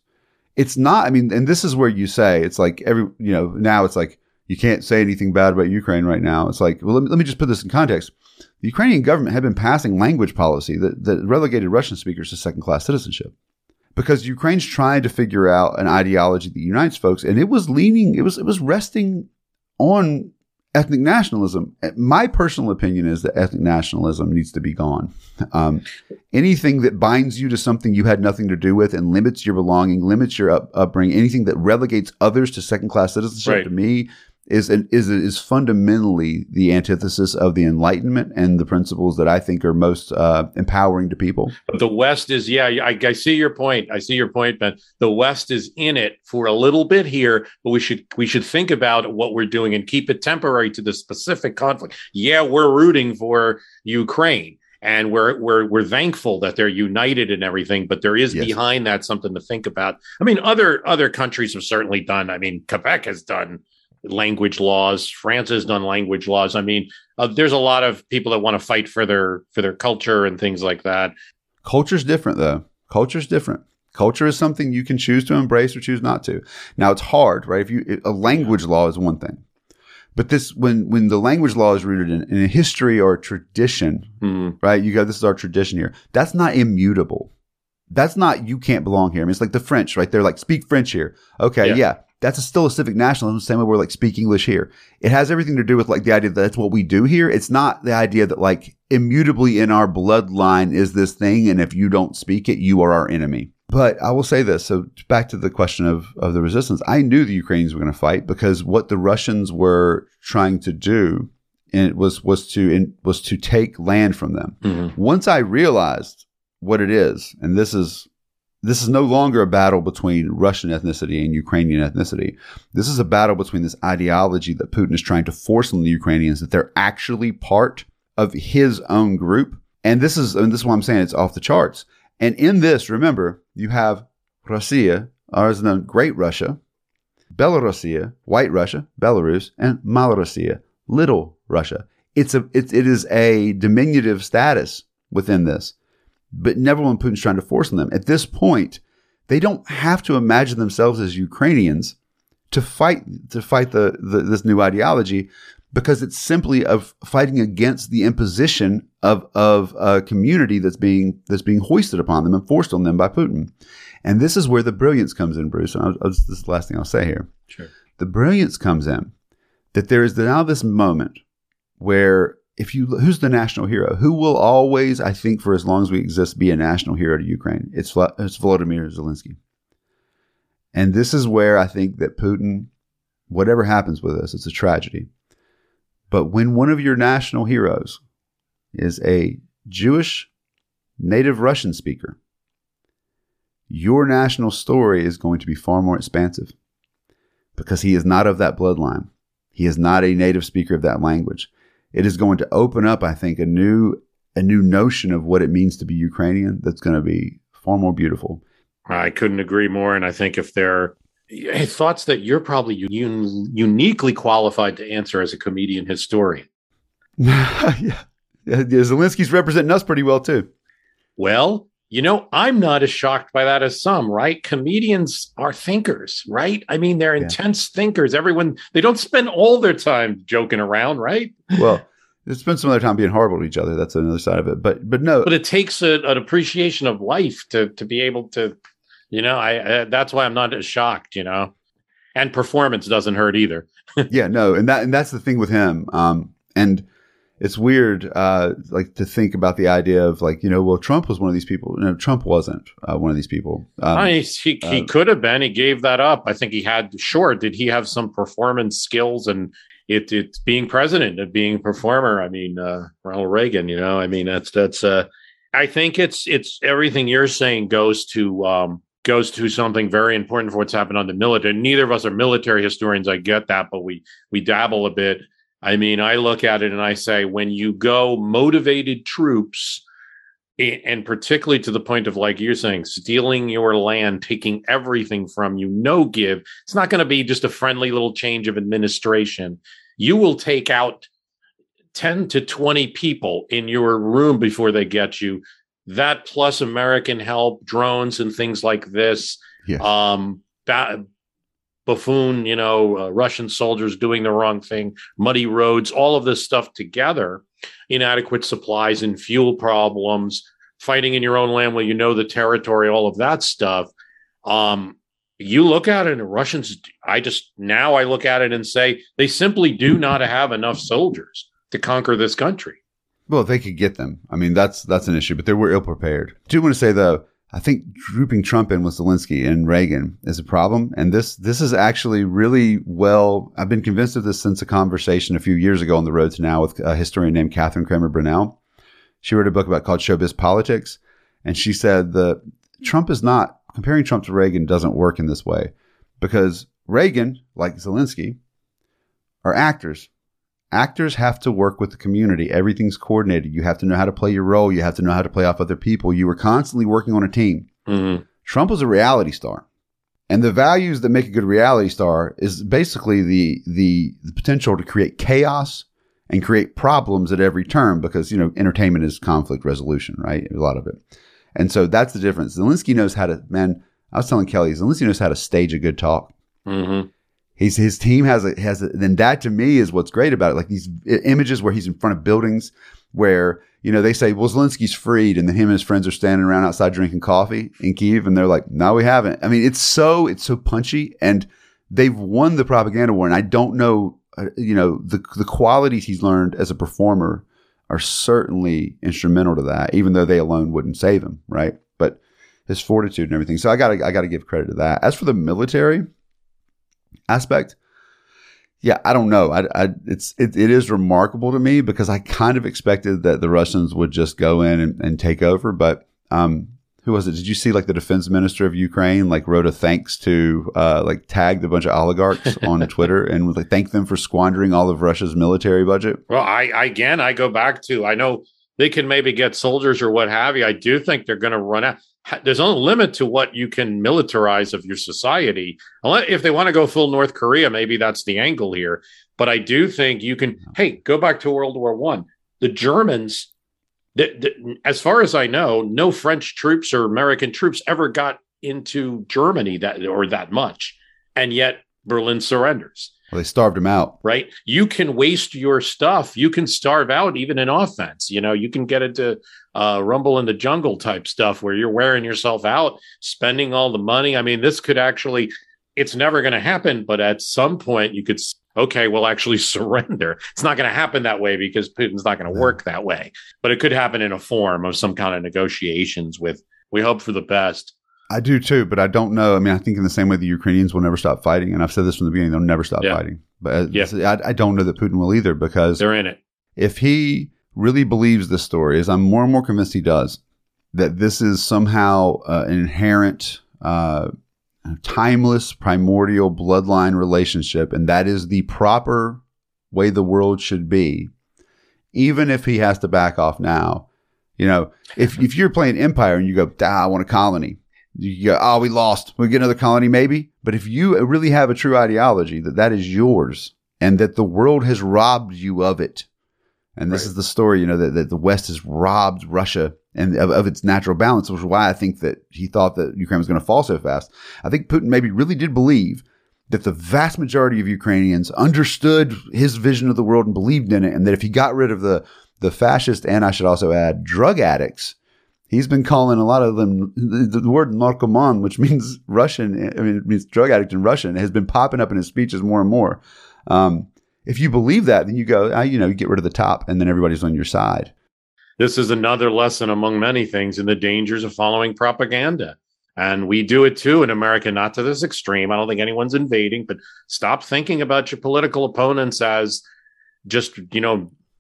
It's not, I mean, and this is where you say, it's like now it's like, you can't say anything bad about Ukraine right now. It's like, well, let me just put this in context. The Ukrainian government had been passing language policy that relegated Russian speakers to second-class citizenship because Ukraine's trying to figure out an ideology that unites folks, and it was resting on ethnic nationalism, my personal opinion is that ethnic nationalism needs to be gone. Anything that binds you to something you had nothing to do with and limits your belonging, limits your upbringing, anything that relegates others to second-class citizenship, right, to me is fundamentally the antithesis of the Enlightenment and the principles that I think are most empowering to people. But the West is, yeah, I see your point. I see your point, Ben. The West is in it for a little bit here, but we should think about what we're doing and keep it temporary to the specific conflict. Yeah, we're rooting for Ukraine, and we're thankful that they're united and everything, but there is, yes, behind that something to think about. I mean, other countries have certainly done. I mean, Quebec has done language laws. France has done language laws. I mean, there's a lot of people that want to fight for their culture and things like that. Culture's different, though. Culture's different. Culture is something you can choose to embrace or choose not to. Now, it's hard, right? A language law is one thing, but this, when the language law is rooted in a history or a tradition, right? You go, this is our tradition here. That's not immutable. That's not, you can't belong here. I mean, it's like the French, right? They're like, speak French here. Okay, yeah. That's still a civic nationalism, same way we're like, speak English here. It has everything to do with like the idea that that's what we do here. It's not the idea that like immutably in our bloodline is this thing, and if you don't speak it, you are our enemy. But I will say this. So back to the question of the resistance. I knew the Ukrainians were going to fight, because what the Russians were trying to do was to take land from them. Mm-hmm. Once I realized what it is, and this is no longer a battle between Russian ethnicity and Ukrainian ethnicity. This is a battle between this ideology that Putin is trying to force on the Ukrainians, that they're actually part of his own group. And this is why I'm saying it's off the charts. And in this, remember, you have Russia, or as known, Great Russia, Belorussia, White Russia, Belarus, and Malorussia, Little Russia. It is a diminutive status within this. But never when Putin's trying to force on them. At this point, they don't have to imagine themselves as Ukrainians to fight this new ideology, because it's simply of fighting against the imposition of a community that's being hoisted upon them and forced on them by Putin. And this is where the brilliance comes in, Bruce. And this is the last thing I'll say here. Sure. The brilliance comes in that there is now this moment where, who's the national hero? Who will always, I think, for as long as we exist, be a national hero to Ukraine? It's Volodymyr Zelensky. And this is where I think that Putin, whatever happens with us, it's a tragedy. But when one of your national heroes is a Jewish native Russian speaker, your national story is going to be far more expansive, because he is not of that bloodline. He is not a native speaker of that language. It is going to open up, I think, a new notion of what it means to be Ukrainian that's going to be far more beautiful. I couldn't agree more. And I think if there are thoughts that you're probably uniquely qualified to answer as a comedian historian. Yeah, Zelensky's representing us pretty well, too. Well, you know, I'm not as shocked by that as some, right? Comedians are thinkers, right? I mean, they're intense thinkers. They don't spend all their time joking around, right? Well, they spend some of their time being horrible to each other. That's another side of it. But no. But it takes an appreciation of life to be able to, you know, that's why I'm not as shocked, you know. And performance doesn't hurt either. Yeah, no. And that's the thing with him. And it's weird, like, to think about the idea of, like, you know, well, Trump was one of these people. No, Trump wasn't one of these people. He could have been. He gave that up. I think he had. Sure, did he have some performance skills and it's being president and being a performer? I mean, Ronald Reagan. You know, I mean, that's. I think it's everything you're saying goes to something very important for what's happened on the military. Neither of us are military historians. I get that, but we dabble a bit. I mean, I look at it and I say, when you go motivated troops, and particularly to the point of, like you're saying, stealing your land, taking everything from you, no give, it's not going to be just a friendly little change of administration. You will take out 10 to 20 people in your room before they get you. That plus American help, drones and things like this. Yes. Buffoon, you know, Russian soldiers doing the wrong thing, muddy roads, all of this stuff together, inadequate supplies and fuel problems, fighting in your own land where you know the territory, all of that stuff. You look at it and the Russians, I look at it and say they simply do not have enough soldiers to conquer this country. Well, if they could get them. I mean, that's an issue, but they were ill prepared. I do want to say, though, I think grouping Trump in with Zelensky and Reagan is a problem. And this is actually really well, I've been convinced of this since a conversation a few years ago on the Road to Now with a historian named Catherine Kramer Brunel. She wrote a book called Showbiz Politics. And she said that comparing Trump to Reagan doesn't work in this way, because Reagan, like Zelensky, are actors. Actors have to work with the community. Everything's coordinated. You have to know how to play your role. You have to know how to play off other people. You were constantly working on a team. Mm-hmm. Trump was a reality star. And the values that make a good reality star is basically the potential to create chaos and create problems at every turn, because, you know, entertainment is conflict resolution, right? A lot of it. And so that's the difference. Zelensky knows how to, I was telling Kelly, Zelensky knows how to stage a good talk. Mm-hmm. His team has a, then that to me is what's great about it. Like these images where he's in front of buildings where, you know, they say, well, Zelensky's freed, and then him and his friends are standing around outside drinking coffee in Kyiv, and they're like, no, we haven't. I mean, it's so punchy, and they've won the propaganda war. And I don't know, the qualities he's learned as a performer are certainly instrumental to that, even though they alone wouldn't save him, right? But his fortitude and everything. So I gotta give credit to that. As for the military aspect, yeah, I don't know. It is remarkable to me, because I kind of expected that the Russians would just go in and take over. But who was it? Did you see like the defense minister of Ukraine wrote a thanks to tagged a bunch of oligarchs on Twitter and would thank them for squandering all of Russia's military budget? Well, I go back to, I know they can maybe get soldiers or what have you. I do think they're going to run out. There's no limit to what you can militarize of your society. If they want to go full North Korea, maybe that's the angle here. But I do think you can, go back to World War One. The Germans, as far as I know, no French troops or American troops ever got into Germany that much. And yet Berlin surrenders. Well, they starved them out. Right. You can waste your stuff. You can starve out even in offense. You know, you can get into rumble in the jungle type stuff where you're wearing yourself out, spending all the money. I mean, this could actually, it's never going to happen. But at some point you could, we'll actually surrender. It's not going to happen that way, because Putin's not going to work that way. But it could happen in a form of some kind of negotiations with, we hope for the best. I do too, but I don't know. I mean, I think in the same way the Ukrainians will never stop fighting. And I've said this from the beginning, they'll never stop fighting. But I don't know that Putin will either, because they're in it. If he really believes this story, as I'm more and more convinced he does, that this is somehow an inherent, timeless, primordial bloodline relationship, and that is the proper way the world should be, even if he has to back off now. You know, if you're playing Empire and you go, I want a colony. You go, we lost. We'll get another colony maybe. But if you really have a true ideology that is yours, and that the world has robbed you of it, and this is the story, that the West has robbed Russia and of its natural balance, which is why I think that he thought that Ukraine was going to fall so fast. I think Putin maybe really did believe that the vast majority of Ukrainians understood his vision of the world and believed in it, and that if he got rid of the fascist, and I should also add, drug addicts. He's been calling a lot of them the word narcoman, which means Russian. I mean, it means drug addict in Russian. It has been popping up in his speeches more and more. If you believe that, then you go, you get rid of the top, and then everybody's on your side. This is another lesson among many things in the dangers of following propaganda. And we do it too in America, not to this extreme. I don't think anyone's invading, but stop thinking about your political opponents as just,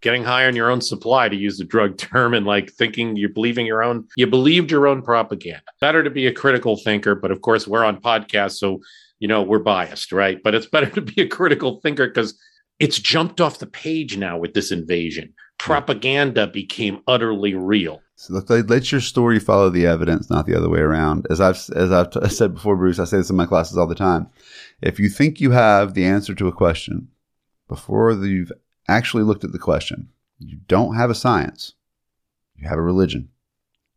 getting high on your own supply, to use the drug term, and thinking you believed your own propaganda. Better to be a critical thinker, but of course we're on podcasts, so, we're biased, right? But it's better to be a critical thinker, because it's jumped off the page now with this invasion. Propaganda became utterly real. So let your story follow the evidence, not the other way around. As I've said before, Bruce, I say this in my classes all the time. If you think you have the answer to a question before you've actually looked at the question, you don't have a science, you have a religion.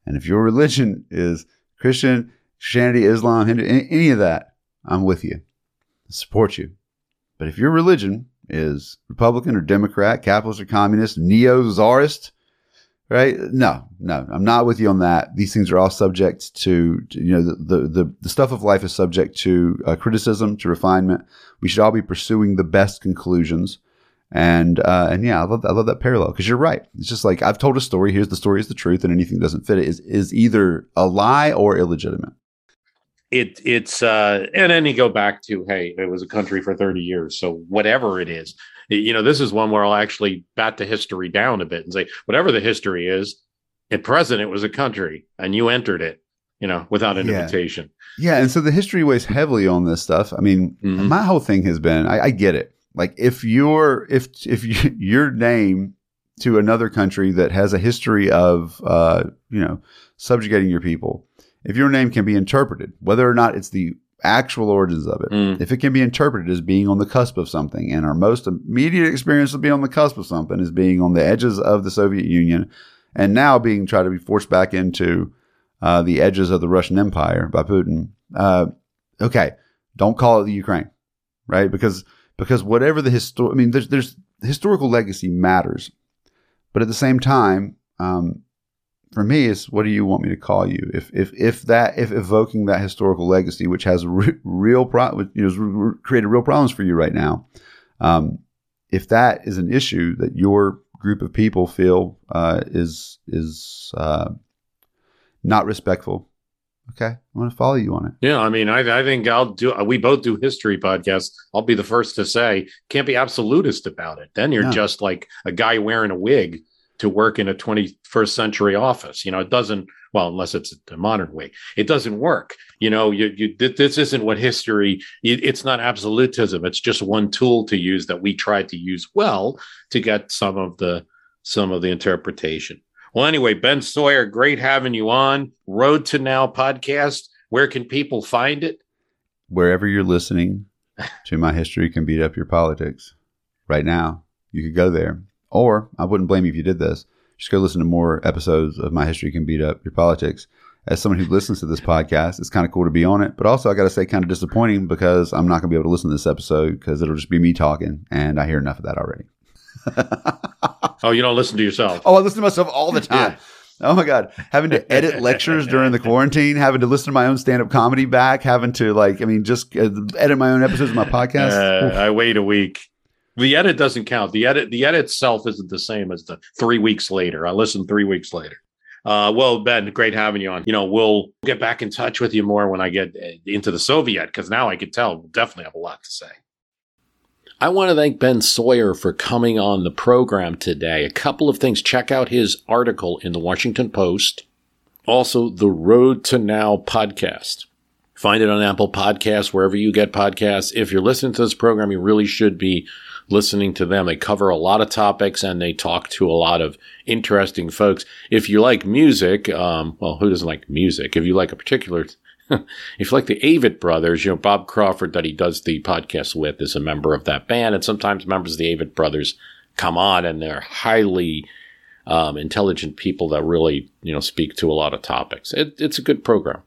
And if your religion is Christian, Christianity, Islam, Hindu, any of that, I'm with you, I support you. But if your religion is Republican or Democrat, capitalist or communist, neo-Tsarist, Right? No, I'm not with you on that. These things are all subject to you know, the stuff of life is subject to criticism, to refinement. We should all be pursuing the best conclusions. And yeah, I love that parallel because you're right. It's just like, I've told a story. Here's the story is the truth, and anything that doesn't fit it is either a lie or illegitimate. It's and then you go back to, hey, it was a country for 30 years. So whatever it is, you know, this is one where I'll actually bat the history down a bit and say, whatever the history is, at present, it was a country and you entered it, you know, without an invitation. Yeah. And so the history weighs heavily on this stuff. I mean, my whole thing has been, I get it. Like if your name to another country that has a history of, you know, subjugating your people, if your name can be interpreted, whether or not it's the actual origins of it, if it can be interpreted as being on the cusp of something, and our most immediate experience of being on the cusp of something is being on the edges of the Soviet Union and now being tried to be forced back into the edges of the Russian Empire by Putin. Okay, don't call it the Ukraine, right? Because whatever the there's historical legacy matters, but at the same time, for me, it's what do you want me to call you? If evoking that historical legacy, which has created real problems for you right now, if that is an issue that your group of people feel is not respectful. Okay, I want to follow you on it. Yeah, I mean, I think I'll do. We both do history podcasts. I'll be the first to say, can't be absolutist about it. Then you're just like a guy wearing a wig to work in a 21st century office. You know, it doesn't. Well, unless it's a modern wig, it doesn't work. You know, this isn't what history. It's not absolutism. It's just one tool to use that we tried to use well to get some of the interpretation. Well, anyway, Ben Sawyer, great having you on. Road to Now podcast. Where can people find it? Wherever you're listening to My History Can Beat Up Your Politics. Right now, you could go there. Or, I wouldn't blame you if you did this. Just go listen to more episodes of My History Can Beat Up Your Politics. As someone who listens to this podcast, it's kind of cool to be on it. But also, I got to say, kind of disappointing because I'm not going to be able to listen to this episode because it'll just be me talking. And I hear enough of that already. Oh, you don't listen to yourself? Oh, I listen to myself all the time. Oh my God. Having to edit lectures during the quarantine, having to listen to my own stand-up comedy back, having to just edit my own episodes of my podcast. I wait a week. The edit doesn't count. The edit itself isn't the same as the 3 weeks later. I listen 3 weeks later. Well, Ben, great having you on. You know, we'll get back in touch with you more when I get into the Soviet, because now I can tell we'll definitely have a lot to say. I want to thank Ben Sawyer for coming on the program today. A couple of things. Check out his article in the Washington Post. Also, the Road to Now podcast. Find it on Apple Podcasts, wherever you get podcasts. If you're listening to this program, you really should be listening to them. They cover a lot of topics and they talk to a lot of interesting folks. If you like music, well, who doesn't like music? If you like a particular... If you like the Avett Brothers, you know, Bob Crawford, that he does the podcast with, is a member of that band. And sometimes members of the Avett Brothers come on, and they're highly intelligent people that really, you know, speak to a lot of topics. It's a good program.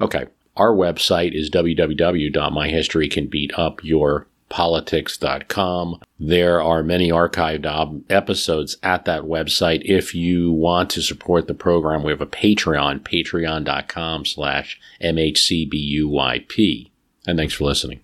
Okay. Our website is www.myhistorycanbeatupyourpolitics.com. There are many archived episodes at that website. If you want to support the program, we have a Patreon, patreon.com/MHCBUYP. And thanks for listening.